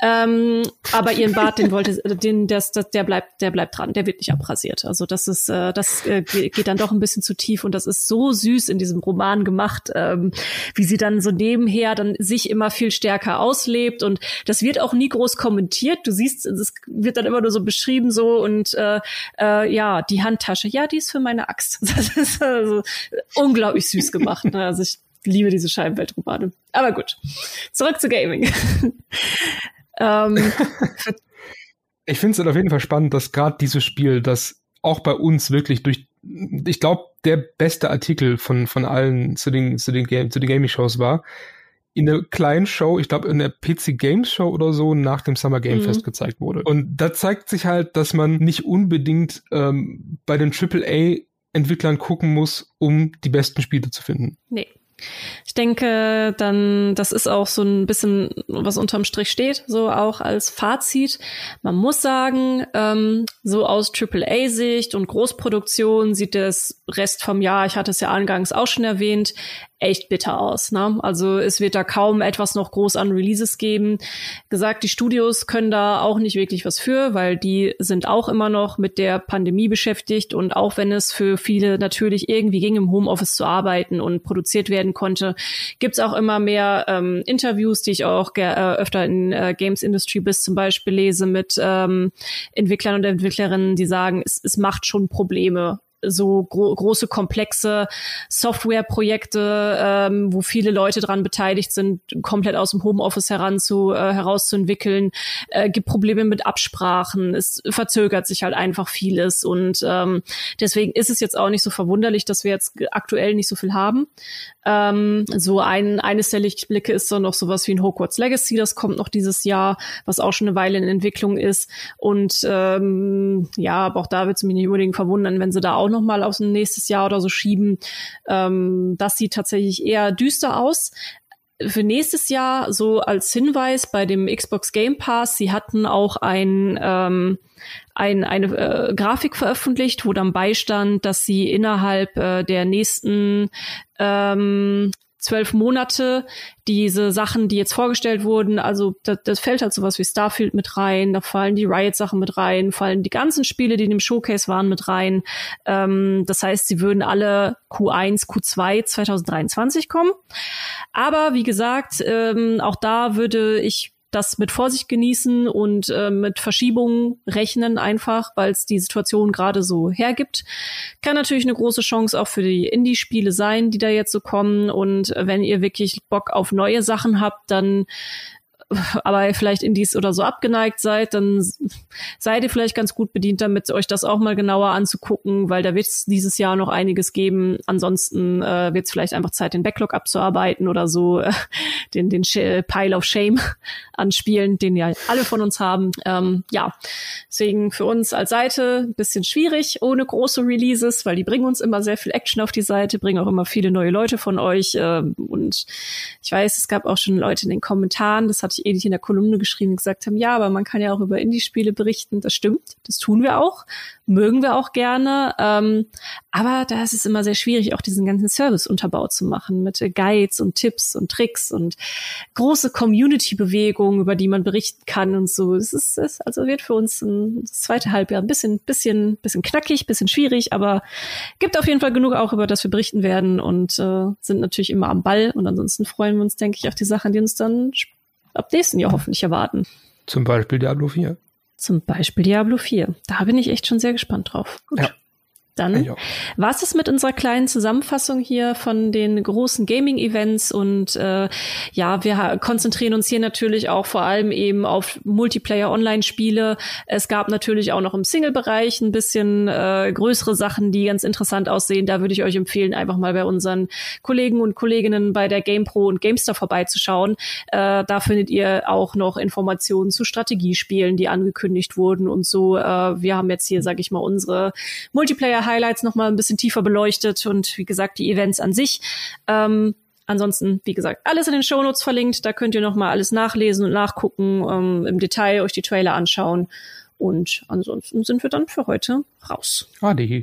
Ähm, aber ihren Bart, den wollte, den, das, das, der bleibt, der bleibt dran, der wird nicht abrasiert. Also das ist, äh, das äh, geht dann doch ein bisschen zu tief und das ist so süß in diesem Roman gemacht, ähm, wie sie dann so nebenher dann sich immer viel stärker auslebt und das wird auch nie groß kommentiert. Du siehst, es wird dann immer nur so beschrieben so und äh, äh, ja, die Handtasche, ja, die ist für meine Axt. Das ist also unglaublich süß gemacht. Ne? Also ich liebe diese Scheibenweltromane. Aber gut, zurück zu Gaming. ähm, ich finde es auf jeden Fall spannend, dass gerade dieses Spiel, das auch bei uns wirklich durch, ich glaube, der beste Artikel von, von allen zu den, zu den, Game, zu den Gaming-Shows war, in der kleinen Show, ich glaube in der P C Games Show oder so, nach dem Summer Game Fest mhm. gezeigt wurde. Und da zeigt sich halt, dass man nicht unbedingt ähm, bei den Triple A Entwicklern gucken muss, um die besten Spiele zu finden. Nee. Ich denke, dann, das ist auch so ein bisschen, was unterm Strich steht, so auch als Fazit. Man muss sagen, ähm, so aus Triple A Sicht und Großproduktion sieht das Rest vom Jahr, ich hatte es ja angangs auch schon erwähnt, echt bitter aus, ne? Also es wird da kaum etwas noch groß an Releases geben. Gesagt, die Studios können da auch nicht wirklich was für, weil die sind auch immer noch mit der Pandemie beschäftigt und auch wenn es für viele natürlich irgendwie ging, im Homeoffice zu arbeiten und produziert werden konnte, gibt's auch immer mehr ähm, Interviews, die ich auch ge- äh, öfter in äh, Games Industry bis zum Beispiel lese mit ähm, Entwicklern und Entwicklerinnen, die sagen, es, es macht schon Probleme, so gro- große, komplexe Softwareprojekte, ähm, wo viele Leute dran beteiligt sind, komplett aus dem Homeoffice heranzu, äh, herauszuentwickeln, äh, gibt Probleme mit Absprachen, es verzögert sich halt einfach vieles und ähm, deswegen ist es jetzt auch nicht so verwunderlich, dass wir jetzt aktuell nicht so viel haben. Ähm, so ein, eines der Lichtblicke ist dann noch sowas wie ein Hogwarts Legacy, das kommt noch dieses Jahr, was auch schon eine Weile in Entwicklung ist und ähm, ja, aber auch da wird es mich nicht unbedingt verwundern, wenn sie da auch nochmal aufs nächstes Jahr oder so schieben. Ähm, das sieht tatsächlich eher düster aus. Für nächstes Jahr, so als Hinweis bei dem Xbox Game Pass, sie hatten auch ein, ähm, ein, eine äh, Grafik veröffentlicht, wo dann beistand, dass sie innerhalb äh, der nächsten ähm, zwölf Monate diese Sachen, die jetzt vorgestellt wurden, also das, das fällt halt sowas wie Starfield mit rein, da fallen die Riot-Sachen mit rein, fallen die ganzen Spiele, die in dem Showcase waren, mit rein. Ähm, das heißt, sie würden alle Q eins, Q zwei zwanzig dreiundzwanzig kommen. Aber wie gesagt, ähm, auch da würde ich das mit Vorsicht genießen und äh, mit Verschiebungen rechnen einfach, weil es die Situation gerade so hergibt. Kann natürlich eine große Chance auch für die Indie-Spiele sein, die da jetzt so kommen. Und wenn ihr wirklich Bock auf neue Sachen habt, dann aber vielleicht Indies oder so abgeneigt seid, dann seid ihr vielleicht ganz gut bedient damit, euch das auch mal genauer anzugucken, weil da wird es dieses Jahr noch einiges geben. Ansonsten äh, wird es vielleicht einfach Zeit, den Backlog abzuarbeiten oder so, äh, den, den Sh- Pile of Shame an Spielen, den ja alle von uns haben. Ähm, ja, deswegen für uns als Seite ein bisschen schwierig, ohne große Releases, weil die bringen uns immer sehr viel Action auf die Seite, bringen auch immer viele neue Leute von euch. Äh, und ich weiß, es gab auch schon Leute in den Kommentaren, das hatte ich ähnlich in der Kolumne geschrieben, gesagt haben, ja, aber man kann ja auch über Indie-Spiele berichten. Das stimmt, das tun wir auch, mögen wir auch gerne. Ähm, aber da ist es immer sehr schwierig, auch diesen ganzen Service-Unterbau zu machen mit äh, Guides und Tipps und Tricks und große Community-Bewegungen, über die man berichten kann und so. Es ist, es also wird für uns ein, das zweite Halbjahr ein bisschen, bisschen, bisschen knackig, bisschen schwierig, aber gibt auf jeden Fall genug auch, über das wir berichten werden und äh, sind natürlich immer am Ball. Und ansonsten freuen wir uns, denke ich, auf die Sachen, die uns dann ab nächsten Jahr hoffentlich erwarten. Zum Beispiel Diablo vier. Zum Beispiel Diablo vier. Da bin ich echt schon sehr gespannt drauf. Gut. Ja. Dann war es das mit unserer kleinen Zusammenfassung hier von den großen Gaming-Events und äh, ja, wir ha- konzentrieren uns hier natürlich auch vor allem eben auf Multiplayer-Online-Spiele. Es gab natürlich auch noch im Single-Bereich ein bisschen äh, größere Sachen, die ganz interessant aussehen. Da würde ich euch empfehlen, einfach mal bei unseren Kollegen und Kolleginnen bei der GamePro und GameStar vorbeizuschauen. Äh, da findet ihr auch noch Informationen zu Strategiespielen, die angekündigt wurden und so. Äh, wir haben jetzt hier, sag ich mal, unsere Multiplayer- Highlights noch mal ein bisschen tiefer beleuchtet und wie gesagt, die Events an sich. Ähm, ansonsten, wie gesagt, alles in den Shownotes verlinkt. Da könnt ihr noch mal alles nachlesen und nachgucken, ähm, im Detail euch die Trailer anschauen. Und ansonsten sind wir dann für heute raus. Adi.